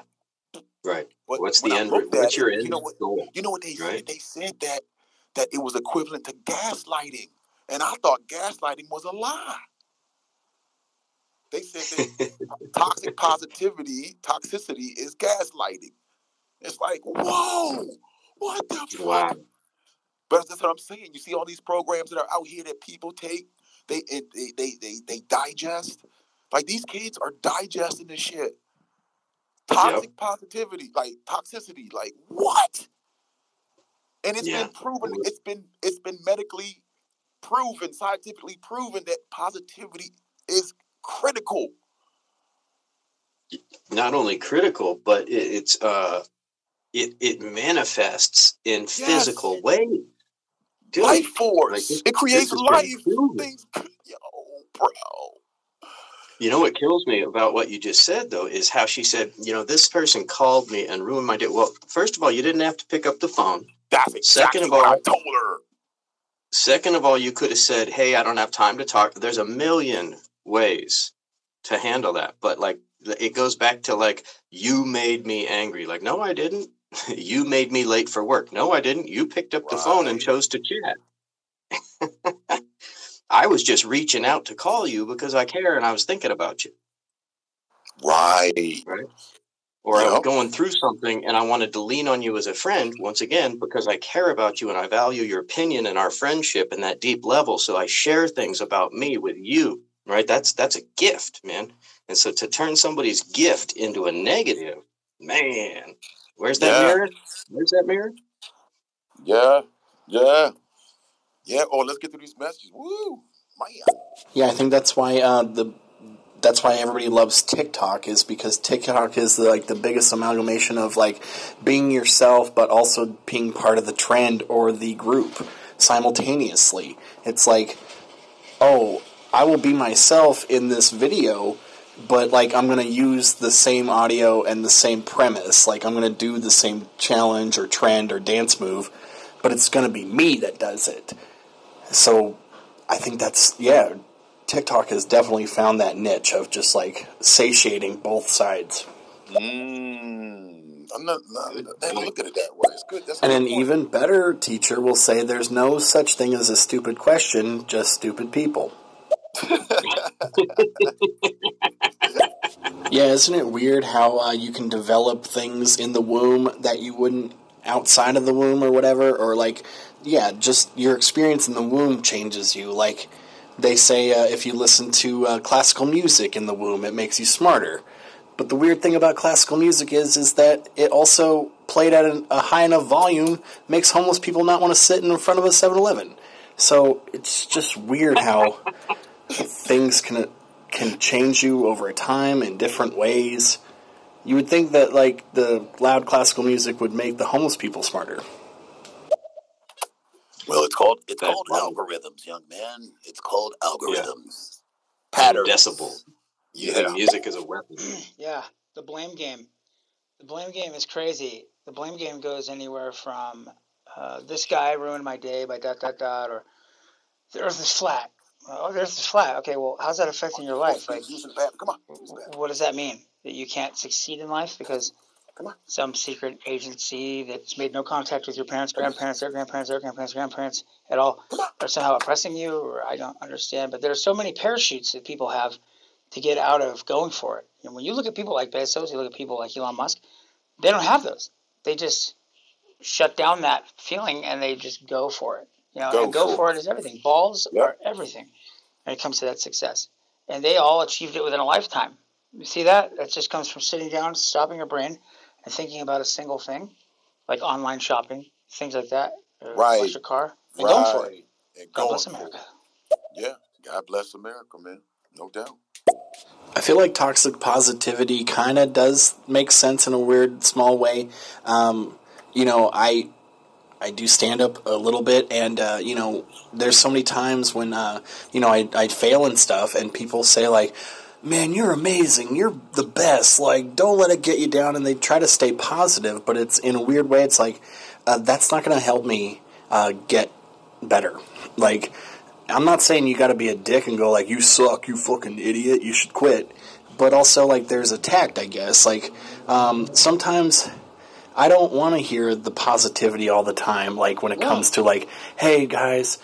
Right. But what's the end? What's your end? You know what they said? They said that it was equivalent to gaslighting. And I thought gaslighting was a lie. They said that toxicity is gaslighting. It's like, whoa, what the fuck? But that's what I'm saying. You see all these programs that are out here that people take, they digest. Like, these kids are digesting this shit. Toxicity, like toxicity, like what? And it's been proven. It's been medically proven, scientifically proven that positivity is critical. Not only critical, but it manifests in physical ways. Dude, life force. Like, it creates life. Things, yo, bro. You know what kills me about what you just said, though, is how she said, you know, this person called me and ruined my day. Well, first of all, you didn't have to pick up the phone. That's exactly what I told her. Second of all, you could have said, hey, I don't have time to talk. There's a million ways to handle that. But, like, it goes back to, like, you made me angry. Like, no, I didn't. You made me late for work. No, I didn't. You picked up the phone and chose to chat. I was just reaching out to call you because I care and I was thinking about you. Right? Or I was going through something and I wanted to lean on you as a friend, once again, because I care about you and I value your opinion and our friendship in that deep level. So I share things about me with you, right? That's a gift, man. And so to turn somebody's gift into a negative, man... Where's that mirror? Where's that mirror? Yeah. Oh, let's get through these messages. Woo, man. Yeah, I think that's why that's why everybody loves TikTok, is because TikTok is like the biggest amalgamation of like being yourself, but also being part of the trend or the group simultaneously. It's like, oh, I will be myself in this video. But, like, I'm going to use the same audio and the same premise. Like, I'm going to do the same challenge or trend or dance move. But it's going to be me that does it. So, I think that's, TikTok has definitely found that niche of just, like, satiating both sides. They don't look at it that way. It's good. That's and an point. Even better teacher will say there's no such thing as a stupid question, just stupid people. Yeah, isn't it weird how you can develop things in the womb that you wouldn't outside of the womb or whatever? Or like, yeah, just your experience in the womb changes you. Like they say if you listen to classical music in the womb, it makes you smarter. But the weird thing about classical music is that it also played at a high enough volume makes homeless people not want to sit in front of a 7-Eleven. So it's just weird how things can change you over time in different ways. You would think that like the loud classical music would make the homeless people smarter. Well, it's called algorithms, young man. It's called algorithms. Yeah. Patterns. Decibel. Yeah, music is a weapon. Yeah, the blame game. The blame game is crazy. The blame game goes anywhere from this guy ruined my day by dot, dot, dot, or the earth is flat. Oh, the earth is flat. Okay, well, how's that affecting your life? Like, come on. What does that mean? That you can't succeed in life because some secret agency that's made no contact with your parents, grandparents, their grandparents, their grandparents, grandparents at all are somehow oppressing you, or I don't understand. But there are so many parachutes that people have to get out of going for it. And when you look at people like Bezos, you look at people like Elon Musk, they don't have those. They just shut down that feeling and they just go for it. You know, go for it is everything. Balls are everything when it comes to that success. And they all achieved it within a lifetime. You see that? That just comes from sitting down, stopping your brain, and thinking about a single thing, like online shopping, things like that. Right. Push your car. And going for it. And God bless America. Yeah. God bless America, man. No doubt. I feel like toxic positivity kind of does make sense in a weird, small way. You know, I do stand-up a little bit, and, you know, there's so many times when, you know, I fail and stuff, and people say, like, man, you're amazing, you're the best, like, don't let it get you down, and they try to stay positive, but it's in a weird way, it's like, that's not going to help me get better. Like, I'm not saying you got to be a dick and go like, you suck, you fucking idiot, you should quit. But also, like, there's a tact, I guess. Like, sometimes I don't want to hear the positivity all the time, like, when it comes to, like, hey, guys,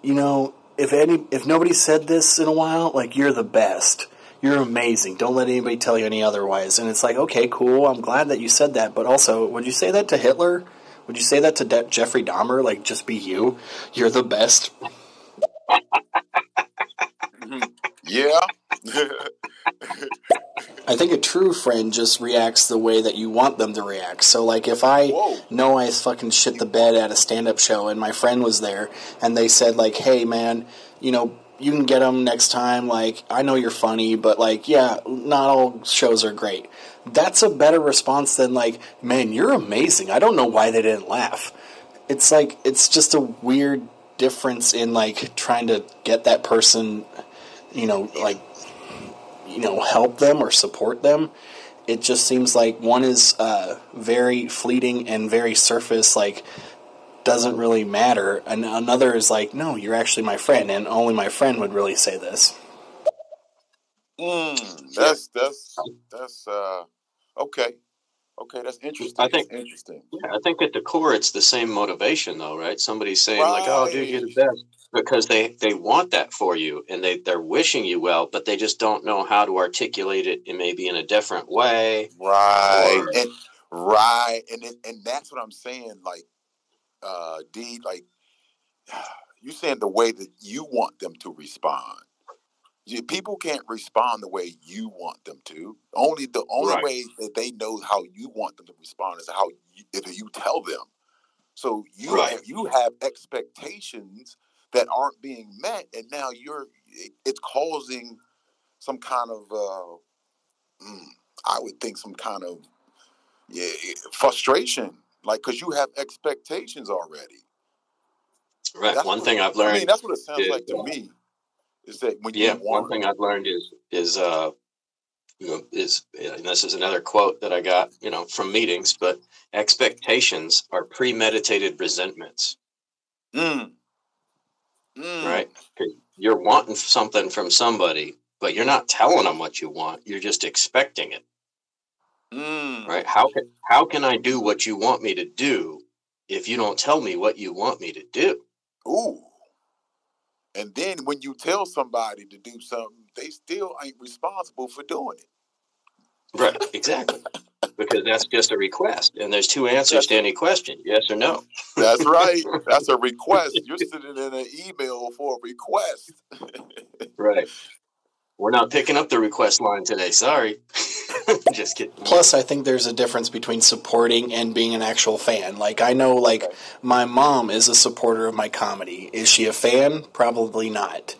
you know, if nobody said this in a while, like, you're the best. You're amazing. Don't let anybody tell you any otherwise. And it's like, okay, cool, I'm glad that you said that. But also, would you say that to Hitler? Would you say that to Jeffrey Dahmer? Like, just be you. You're the best. Yeah. I think a true friend just reacts the way that you want them to react. So, like, if I know I fucking shit the bed at a stand-up show and my friend was there and they said, like, hey, man, you know, you can get them next time. Like, I know you're funny, but, like, yeah, not all shows are great. That's a better response than, like, man, you're amazing. I don't know why they didn't laugh. It's like, it's just a weird difference in, like, trying to get that person, you know, like, you know, help them or support them. It just seems like one is very fleeting and very surface, like, doesn't really matter, and another is like, no, you're actually my friend, and only my friend would really say this. That's okay. Okay, that's interesting. Yeah, I think at the core it's the same motivation, though, right? Somebody's saying, like, oh, dude, you're the best. Because they want that for you, and they're wishing you well, but they just don't know how to articulate it, and maybe in a different way. Right. And that's what I'm saying, like, D, like, you're saying the way that you want them to respond. People can't respond the way you want them to. The only way that they know how you want them to respond is if you tell them. So you have expectations that aren't being met, and now it's causing some kind of I would think some kind of frustration, like, because you have expectations already. Right. That's one thing I've learned. I mean, that's what it sounds like to me. Is that when you one thing I've learned is and this is another quote that I got, you know, from meetings, but expectations are premeditated resentments. Right? You're wanting something from somebody, but you're not telling them what you want. You're just expecting it. Right? How can I do what you want me to do if you don't tell me what you want me to do? Ooh. And then when you tell somebody to do something, they still ain't responsible for doing it. Right, exactly. Because that's just a request. And there's two answers to any question, yes or no. That's right. That's a request. You're sitting in an email for a request. Right. We're not picking up the request line today. Sorry. Just kidding. Plus, I think there's a difference between supporting and being an actual fan. Like, I know, like, my mom is a supporter of my comedy. Is she a fan? Probably not.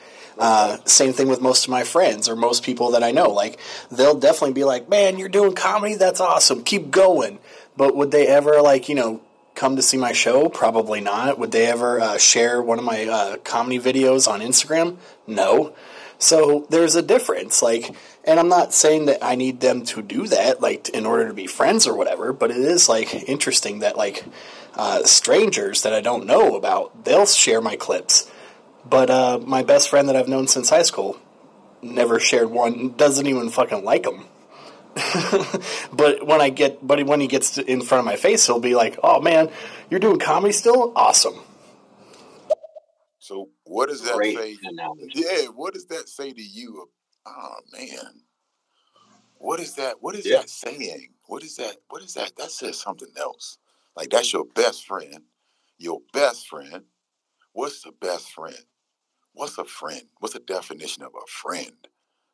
Same thing with most of my friends or most people that I know. Like, they'll definitely be like, man, you're doing comedy? That's awesome. Keep going. But would they ever, like, you know, come to see my show? Probably not. Would they ever share one of my comedy videos on Instagram? No. So there's a difference, like, and I'm not saying that I need them to do that, like, in order to be friends or whatever, but it is, like, interesting that, like, strangers that I don't know about, they'll share my clips, but my best friend that I've known since high school never shared one, doesn't even fucking like them. But when he gets in front of my face, he'll be like, oh, man, you're doing comedy still? Awesome. So what does that say? Yeah, what does that say to you? Oh man, what is that? What is that saying? What is that? What is that? That says something else. Like that's your best friend. Your best friend. What's the best friend? What's a friend? What's the definition of a friend?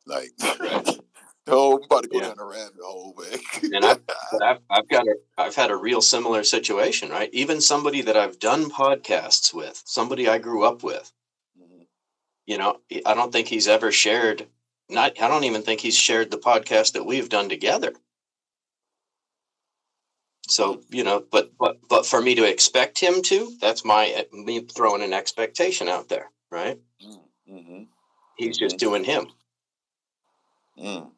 Like, oh, I'm about to go down the rabbit hole, man. And I've had a real similar situation, right? Even somebody that I've done podcasts with, somebody I grew up with, you know, I don't think he's ever shared. I don't even think he's shared the podcast that we've done together. So, you know, but for me to expect him to, that's me throwing an expectation out there, right? Mm-hmm. He's just doing him. Mm.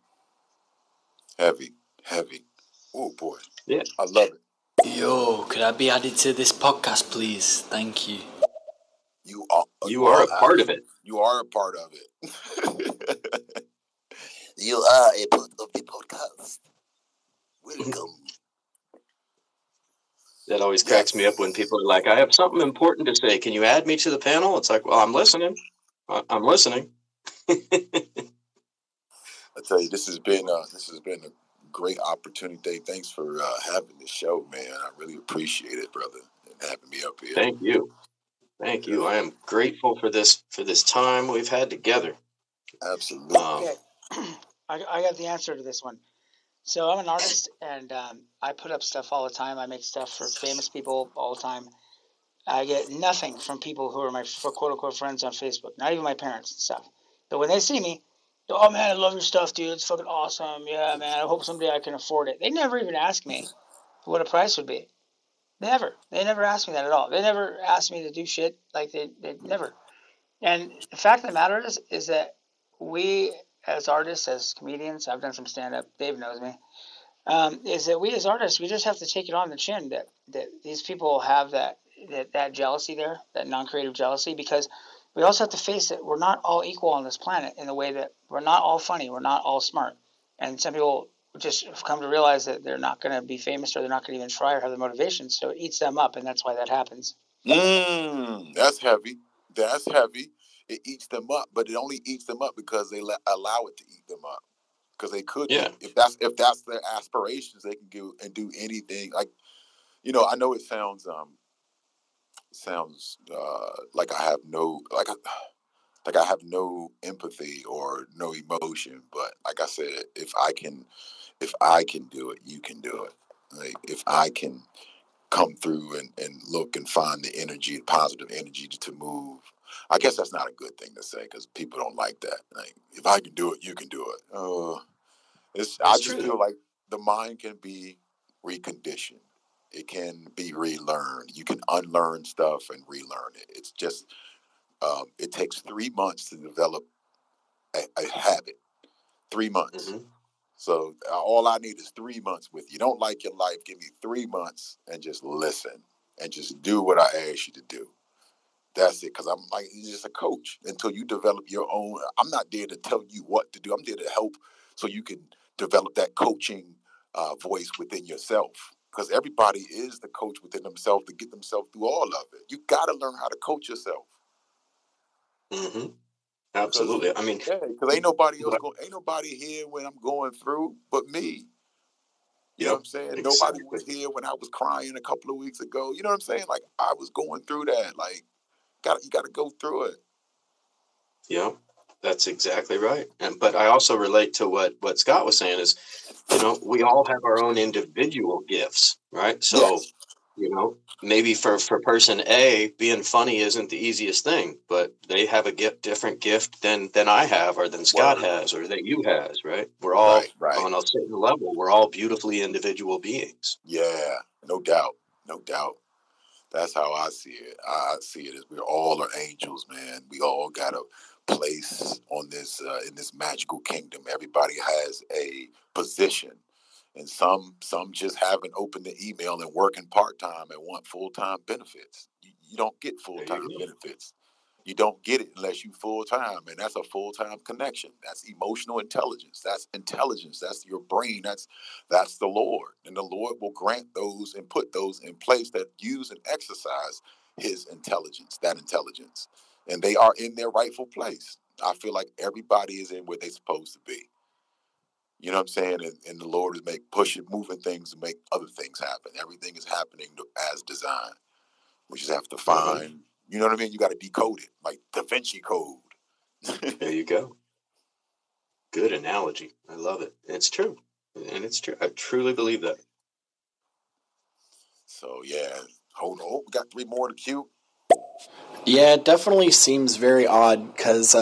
Heavy. Oh, boy. Yeah. I love it. Yo, could I be added to this podcast, please? Thank you. You are a part of it. You are a part of it. You are a part of the podcast. Welcome. That always cracks me up when people are like, I have something important to say. Can you add me to the panel? It's like, well, I'm listening. I tell you, this has been a great opportunity. Thanks for having the show, man. I really appreciate it, brother, and having me up here. Thank you. I am grateful for this time we've had together. Absolutely. Okay. I got the answer to this one. So I'm an artist, and I put up stuff all the time. I make stuff for famous people all the time. I get nothing from people who are my quote unquote friends on Facebook. Not even my parents and stuff. But when they see me. Oh, man, I love your stuff, dude. It's fucking awesome. Yeah, man, I hope someday I can afford it. They never even ask me what a price would be. Never. They never asked me that at all. They never asked me to do shit. Like, they never. And the fact of the matter is that we as artists, as comedians, I've done some stand-up. Dave knows me. Is that we as artists, we just have to take it on the chin that these people have that jealousy there, that non-creative jealousy, because we also have to face it. We're not all equal on this planet in the way that we're not all funny. We're not all smart. And some people just have come to realize that they're not going to be famous or they're not going to even try or have the motivation. So it eats them up, and that's why that happens. That's heavy. It eats them up, but it only eats them up because they allow it to eat them up. Because they could. Yeah. If that's their aspirations, they can do and do anything. Like, you know, I know it sounds like I have no empathy or no emotion, but like I said, if I can do it, you can do it. Like if I can come through and look and find the energy, positive energy to move. I guess that's not a good thing to say because people don't like that. Like if I can do it, you can do it. I just feel like the mind can be reconditioned. It can be relearned. You can unlearn stuff and relearn it. It's just, it takes 3 months to develop a habit. 3 months. Mm-hmm. So all I need is 3 months with you. Don't like your life. Give me 3 months and just listen and just do what I ask you to do. That's it. Because I'm like, you're just a coach until you develop your own. I'm not there to tell you what to do. I'm there to help so you can develop that coaching voice within yourself, because everybody is the coach within themselves to get themselves through all of it. You got to learn how to coach yourself. Mm-hmm. Absolutely. I mean, because ain't nobody here when I'm going through but me. You know what I'm saying? Exactly. Nobody was here when I was crying a couple of weeks ago. You know what I'm saying? Like, I was going through that. Like, you got to go through it. Yeah, that's exactly right. But I also relate to what Scott was saying is, you know, we all have our own individual gifts, right? So, yes. You know, maybe for person A, being funny isn't the easiest thing, but they have a different gift than I have, or than Scott has, or that you has, right? We're all on a certain level. We're all beautifully individual beings. Yeah, no doubt. No doubt. That's how I see it. I see it as we all are angels, man. We all got a place on this, in this magical kingdom. Everybody has a position. And some just haven't opened the email and working part-time and want full-time benefits. You don't get full-time benefits. You don't get it unless you full-time. And that's a full-time connection. That's emotional intelligence. That's intelligence. That's your brain. That's the Lord. And the Lord will grant those and put those in place that use and exercise his intelligence, that intelligence. And they are in their rightful place. I feel like everybody is in where they're supposed to be. You know what I'm saying? And the Lord is moving things and make other things happen. Everything is happening as designed. We just have to find, you know what I mean? You got to decode it, like Da Vinci Code. There you go. Good analogy. I love it. It's true. And it's true. I truly believe that. So, yeah. Hold on. We got 3 more to queue. Yeah, it definitely seems very odd because,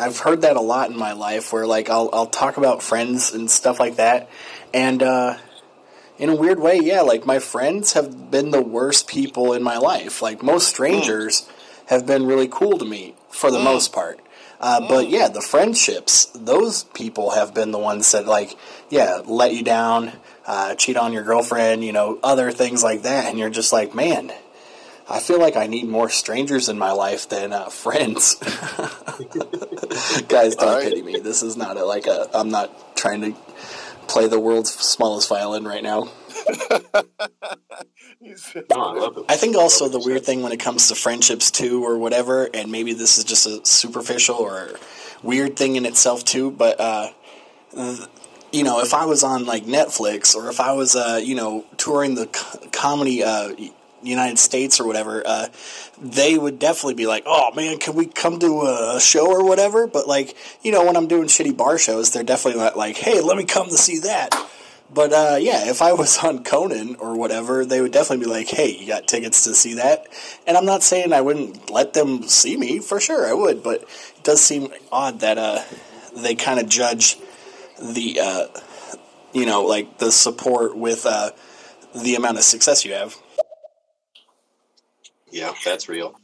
I've heard that a lot in my life where, like, I'll talk about friends and stuff like that. And in a weird way, yeah, like, my friends have been the worst people in my life. Like, most strangers have been really cool to me for the most part. But, yeah, the friendships, those people have been the ones that, like, yeah, let you down, cheat on your girlfriend, you know, other things like that. And you're just like, man, I feel like I need more strangers in my life than friends. Guys, don't pity me. This is not I'm not trying to play the world's smallest violin right now. I think also the weird thing when it comes to friendships too, or whatever, and maybe this is just a superficial or weird thing in itself too, but you know, if I was on like Netflix, or if I was you know, touring the comedy United States or whatever, they would definitely be like, oh man, can we come to a show or whatever? But like, you know, when I'm doing shitty bar shows, they're definitely not like, hey, let me come to see that. But yeah, if I was on Conan or whatever, they would definitely be like, hey, you got tickets to see that? And I'm not saying I wouldn't let them see me, for sure I would, but it does seem odd that they kind of judge the you know, like the support with the amount of success you have. Yeah, that's real.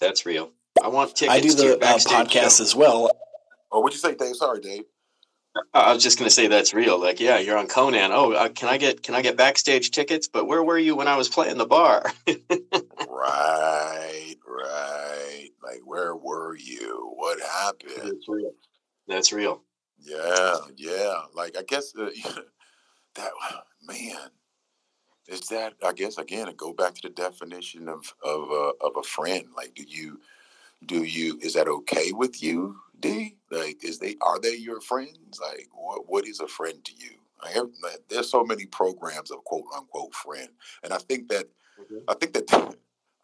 That's real. I want tickets. I do the podcast as well. Oh, what'd you say, Dave? Sorry, Dave. I was just gonna say that's real. Like, yeah, you're on Conan. Oh, can I get backstage tickets? But where were you when I was playing the bar? Right. Like, where were you? What happened? That's real. Yeah. Like, I guess that man. Is that, I guess, again, go back to the definition of a friend. Like, do you, is that okay with you, D? Like, are they your friends? Like, what is a friend to you? There's so many programs of quote unquote friend. And I think that,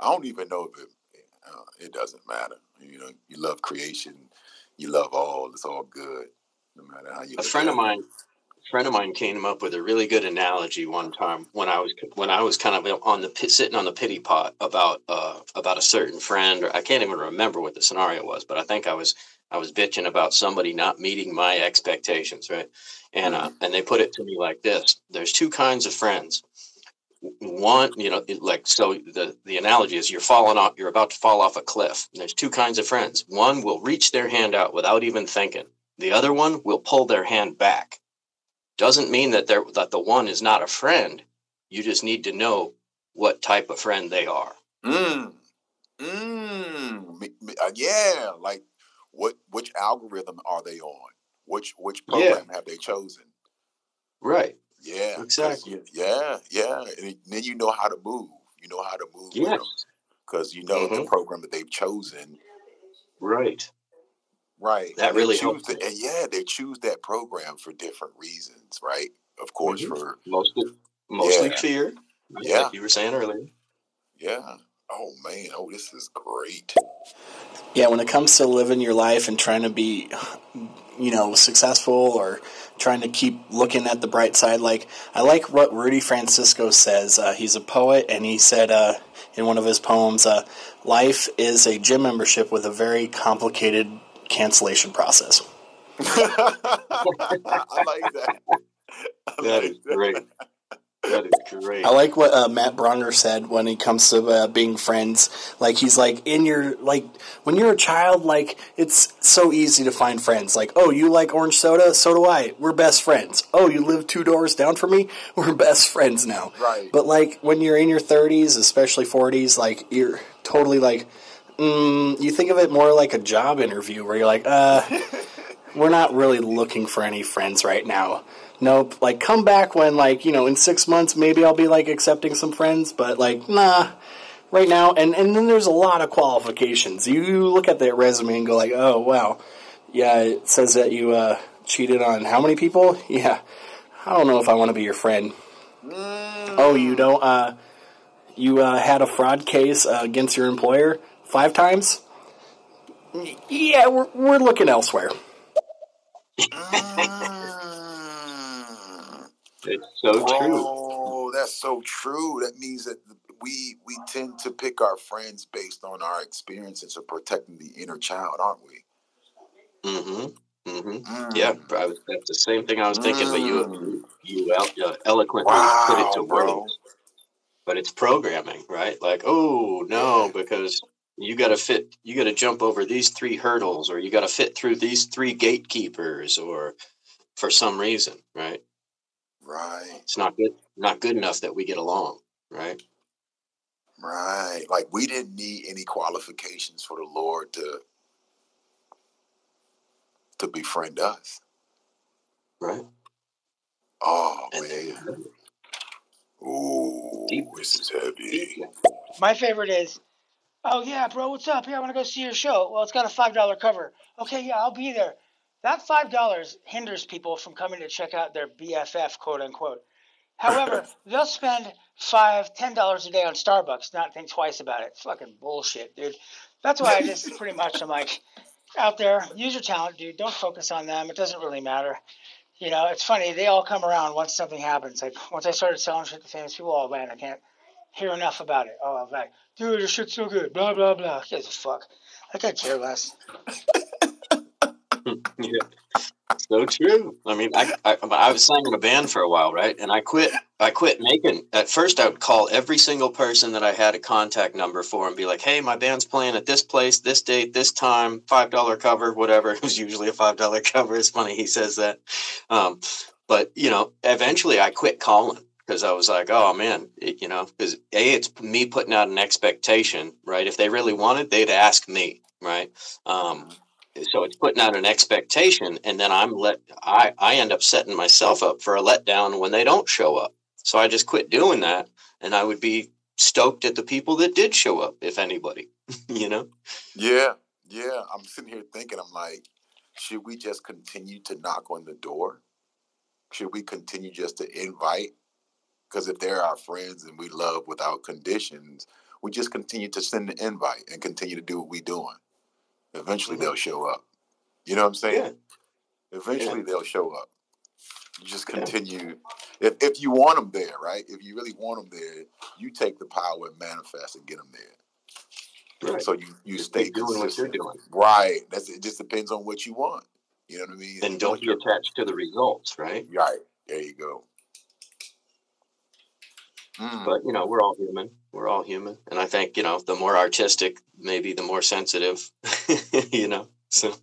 I don't even know if it doesn't matter. You know, you love creation, you love all, it's all good. No matter how you look at it. A friend of mine came up with a really good analogy one time when I was kind of sitting on the pity pot about a certain friend, or I can't even remember what the scenario was, but I think I was bitching about somebody not meeting my expectations, right? And and they put it to me like this: there's two kinds of friends. One, you know, like, so the analogy is you're about to fall off a cliff. And there's two kinds of friends. One will reach their hand out without even thinking. The other one will pull their hand back. Doesn't mean that the one is not a friend. You just need to know what type of friend they are. Yeah. Like, which algorithm are they on? Which program have they chosen? Right. Yeah, exactly. Yeah. And then you know how to move. You know how to move with them, because you know the program that they've chosen. Right. That really helps. And they choose that program for different reasons, right? Of course, for mostly fear. Yeah, like you were saying earlier. Yeah. Oh man. Oh, this is great. Yeah. When it comes to living your life and trying to be, successful or trying to keep looking at the bright side, I like what Rudy Francisco says. He's a poet, and he said in one of his poems, "Life is a gym membership with a very complicated cancellation process." I like that. Great. That is great. I like what Matt Breuger said when it comes to being friends. He's when you're a child, it's so easy to find friends. Oh, you like orange soda? So do I. We're best friends. Oh, you live 2 doors down from me? We're best friends now. Right. But, when you're in your 30s, especially 40s, you're totally, you think of it more like a job interview where you're we're not really looking for any friends right now. Nope. Come back when, in 6 months, maybe I'll be, accepting some friends. But, nah, right now. And then there's a lot of qualifications. You look at that resume and go, oh, wow. Yeah, it says that you cheated on how many people? Yeah. I don't know if I want to be your friend. Mm. Oh, you don't? You had a fraud case against your employer 5 times? Yeah, we're looking elsewhere. It's so true. Oh, that's so true. That means that we tend to pick our friends based on our experiences of protecting the inner child, aren't we? Mm-hmm. Mm-hmm. Mm. Yeah, that's the same thing I was thinking, but you eloquently put it to words. But it's programming, right? Oh no, because you got to jump over these 3 hurdles, or you got to fit through these 3 gatekeepers, or for some reason, right? Right. It's not good enough that we get along, right? Right. We didn't need any qualifications for the Lord to befriend us. Right. Oh, and man. Ooh, this is heavy. My favorite is, oh, yeah, bro, what's up? Here, I want to go see your show. Well, it's got a $5 cover. Okay, yeah, I'll be there. That $5 hinders people from coming to check out their BFF, quote unquote. However, they'll spend $5-$10 a day on Starbucks, not think twice about it. It's fucking bullshit, dude. That's why I just pretty much I'm out there, use your talent, dude. Don't focus on them. It doesn't really matter. It's funny. They all come around once something happens. Once I started selling shit to famous people, oh man, I can't hear enough about it. Oh, I'm dude, your shit's so good. Blah blah blah. Who gives a fuck? I can't care less. Yeah. So true. I mean, I was sang in a band for a while, right? And I quit making. At first, I would call every single person that I had a contact number for and be like, "Hey, my band's playing at this place, this date, this time, $5 cover, whatever." It was usually a $5 cover. It's funny he says that, but eventually I quit calling because I was like, "Oh man," because it's me putting out an expectation, right? If they really wanted, they'd ask me, right? So it's putting out an expectation, and then I end up setting myself up for a letdown when they don't show up. So I just quit doing that, and I would be stoked at the people that did show up, if anybody, Yeah, yeah. I'm sitting here thinking, I'm like, should we just continue to knock on the door? Should we continue just to invite? Because if they're our friends and we love without conditions, we just continue to send an invite and continue to do what we're doing. Eventually they'll show up. You know what I'm saying? Yeah. Eventually they'll show up. You just continue. Yeah. If you want them there, right? If you really want them there, you take the power and manifest and get them there. Right. So you stay doing what you're doing. Right. It just depends on what you want. You know what I mean? And don't be attached to the results, right? Right. There you go. Mm. But, we're all human. We're all human. And I think, the more artistic, maybe the more sensitive, So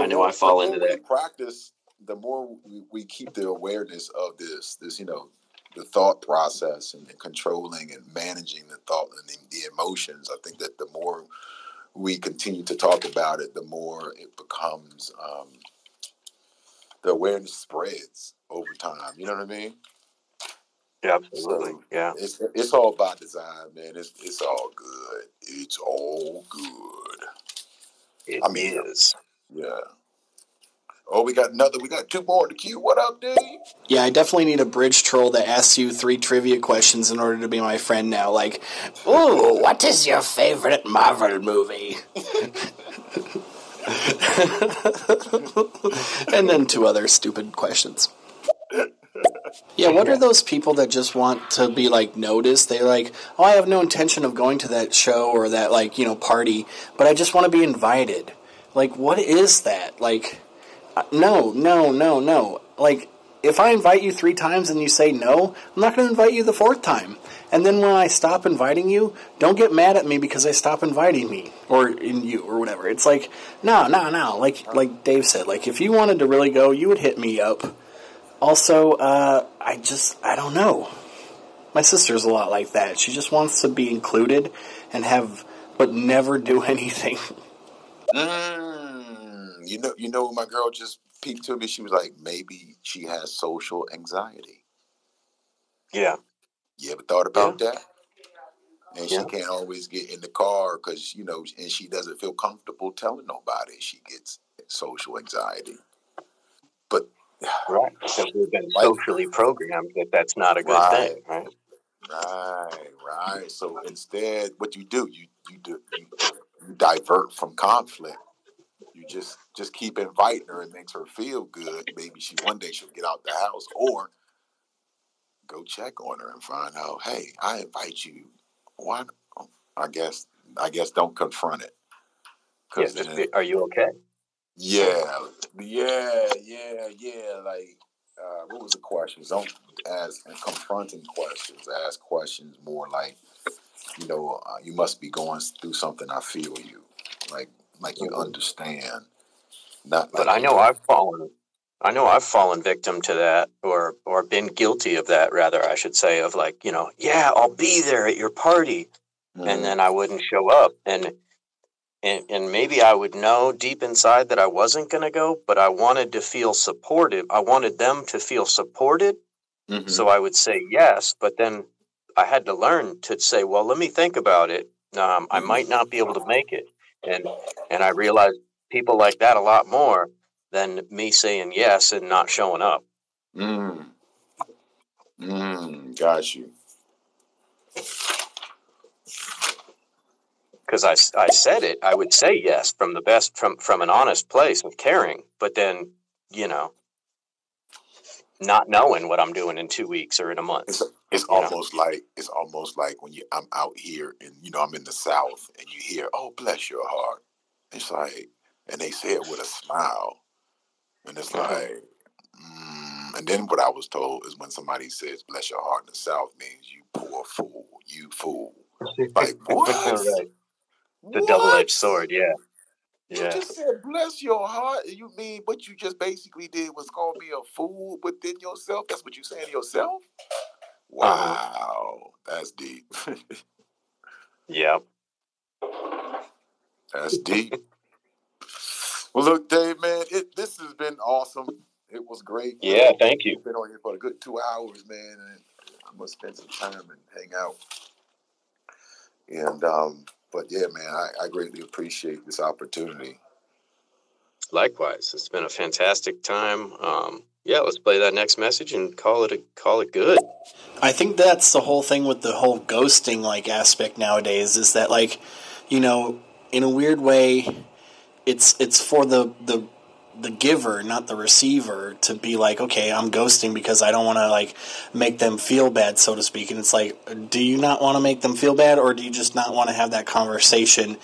I know I fall into that. Practice, the more we keep the awareness of this, the thought process and controlling and managing the thought and the emotions. I think that the more we continue to talk about it, the more it becomes the awareness spreads over time. You know what I mean? Yeah, absolutely. So yeah, it's all by design, man. It's all good. It's all good. It is. Yeah. Oh, we got two more to queue. What up, Dave? Yeah, I definitely need a bridge troll that asks you 3 trivia questions in order to be my friend now. Like, ooh, what is your favorite Marvel movie? And then 2 other stupid questions. Yeah, what are those people that just want to be, like, noticed? They're like, oh, I have no intention of going to that show or that, like, you know, party, but I just want to be invited. Like, what is that? Like, no. Like, if I invite you 3 times and you say no, I'm not going to invite you the 4th time. And then when I stop inviting you, don't get mad at me because I stop inviting me or in you or whatever. It's like, no. Like Dave said, like, if you wanted to really go, you would hit me up. Also, I don't know. My sister's a lot like that. She just wants to be included and but never do anything. You know, my girl just peeped to me. She was like, maybe she has social anxiety. Yeah. You ever thought about that? And she can't always get in the car because, you know, and she doesn't feel comfortable telling nobody she gets social anxiety. But... Right, because we've been socially programmed that that's not a good thing, right? Right. So instead, what you divert from conflict. You just keep inviting her. It makes her feel good. Maybe one day she'll get out the house, or go check on her and find out. Hey, I invite you. Why? I guess don't confront it. Are you okay? Yeah. Like, what was the question? Don't ask confronting questions. Ask questions more like, you know, you must be going through something. I feel you. Like you understand. Not. But I know I've fallen victim to that, or been guilty of that, rather, I should say, of like, you know, yeah, I'll be there at your party, and then I wouldn't show up, And maybe I would know deep inside that I wasn't going to go, but I wanted to feel supportive. I wanted them to feel supported. Mm-hmm. So I would say yes, but then I had to learn to say, well, let me think about it. I might not be able to make it. And I realized people like that a lot more than me saying yes and not showing up. Got you. Because I said it, I would say yes from the best, from an honest place of caring. But then, you know, not knowing what I'm doing in 2 weeks or in a month. It's almost like when I'm out here and, you know, I'm in the South and you hear, oh, bless your heart. It's like, and they say it with a smile. And it's like, and then what I was told is when somebody says bless your heart in the South means you poor fool, you fool. Like, what? The double-edged sword, yeah. You just said, bless your heart. You mean what you just basically did was call me a fool within yourself? That's what you saying to yourself? Wow. That's deep. Yeah. That's deep. Well, look, Dave, man, this has been awesome. It was great. Yeah, thank you. We've been on here for a good 2 hours, man. And I'm going to spend some time and hang out. And, but yeah, man, I greatly appreciate this opportunity. Likewise, it's been a fantastic time. Yeah, let's play that next message and call it good. I think that's the whole thing with the whole ghosting like aspect nowadays is that, like, you know, in a weird way, it's for the giver, not the receiver, to be like, okay, I'm ghosting because I don't want to, like, make them feel bad, so to speak. And it's like, do you not want to make them feel bad, or do you just not want to have that conversation?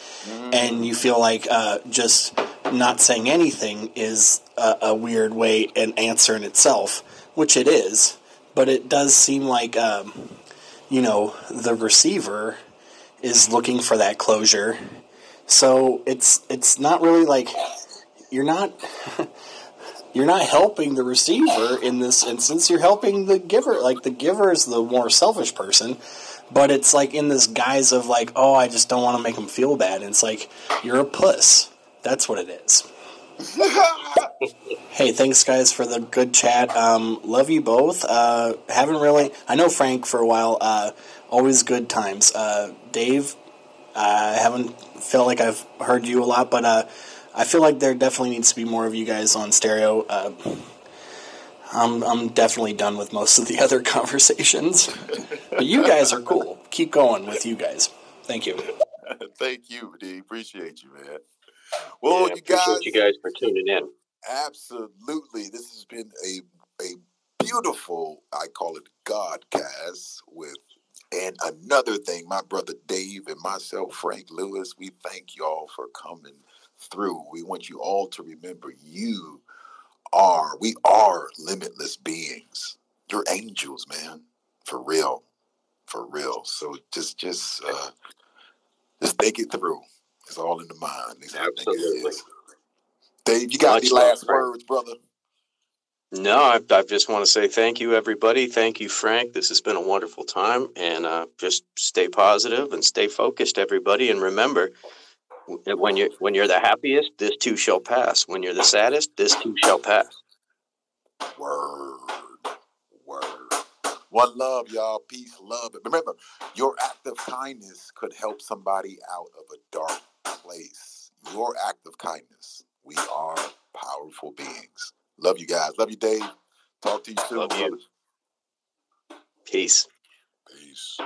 And you feel like just not saying anything is a weird way, an answer in itself, which it is. But it does seem like, you know, the receiver is looking for that closure. So it's not really like... You're not helping the receiver in this instance. You're helping the giver. Like, the giver is the more selfish person, but it's like in this guise of like, oh, I just don't want to make them feel bad. And it's like, you're a puss. That's what it is. Hey, thanks guys for the good chat. Love you both. Haven't really. I know Frank for a while. Always good times. Dave, I haven't felt like I've heard you a lot, but I feel like there definitely needs to be more of you guys on stereo. I'm definitely done with most of the other conversations. But you guys are cool. Keep going with you guys. Thank you. Thank you, D. Appreciate you, man. Well, yeah, appreciate you guys for tuning in. Absolutely. This has been a beautiful, I call it Godcast with, and another thing, my brother Dave and myself, Frank Lewis, we thank y'all for coming through. We want you all to remember we are limitless beings. You're angels, man. For real. For real. So just think it through. It's all in the mind. Absolutely. Dave, you got any last words, brother? No, I just want to say thank you, everybody. Thank you, Frank. This has been a wonderful time. And just stay positive and stay focused, everybody. And remember, when you're the happiest, this too shall pass. When you're the saddest, this too shall pass. Word. Word. One love, y'all. Peace, love. And remember, your act of kindness could help somebody out of a dark place. Your act of kindness. We are powerful beings. Love you guys. Love you, Dave. Talk to you soon. Love you. Peace. Peace.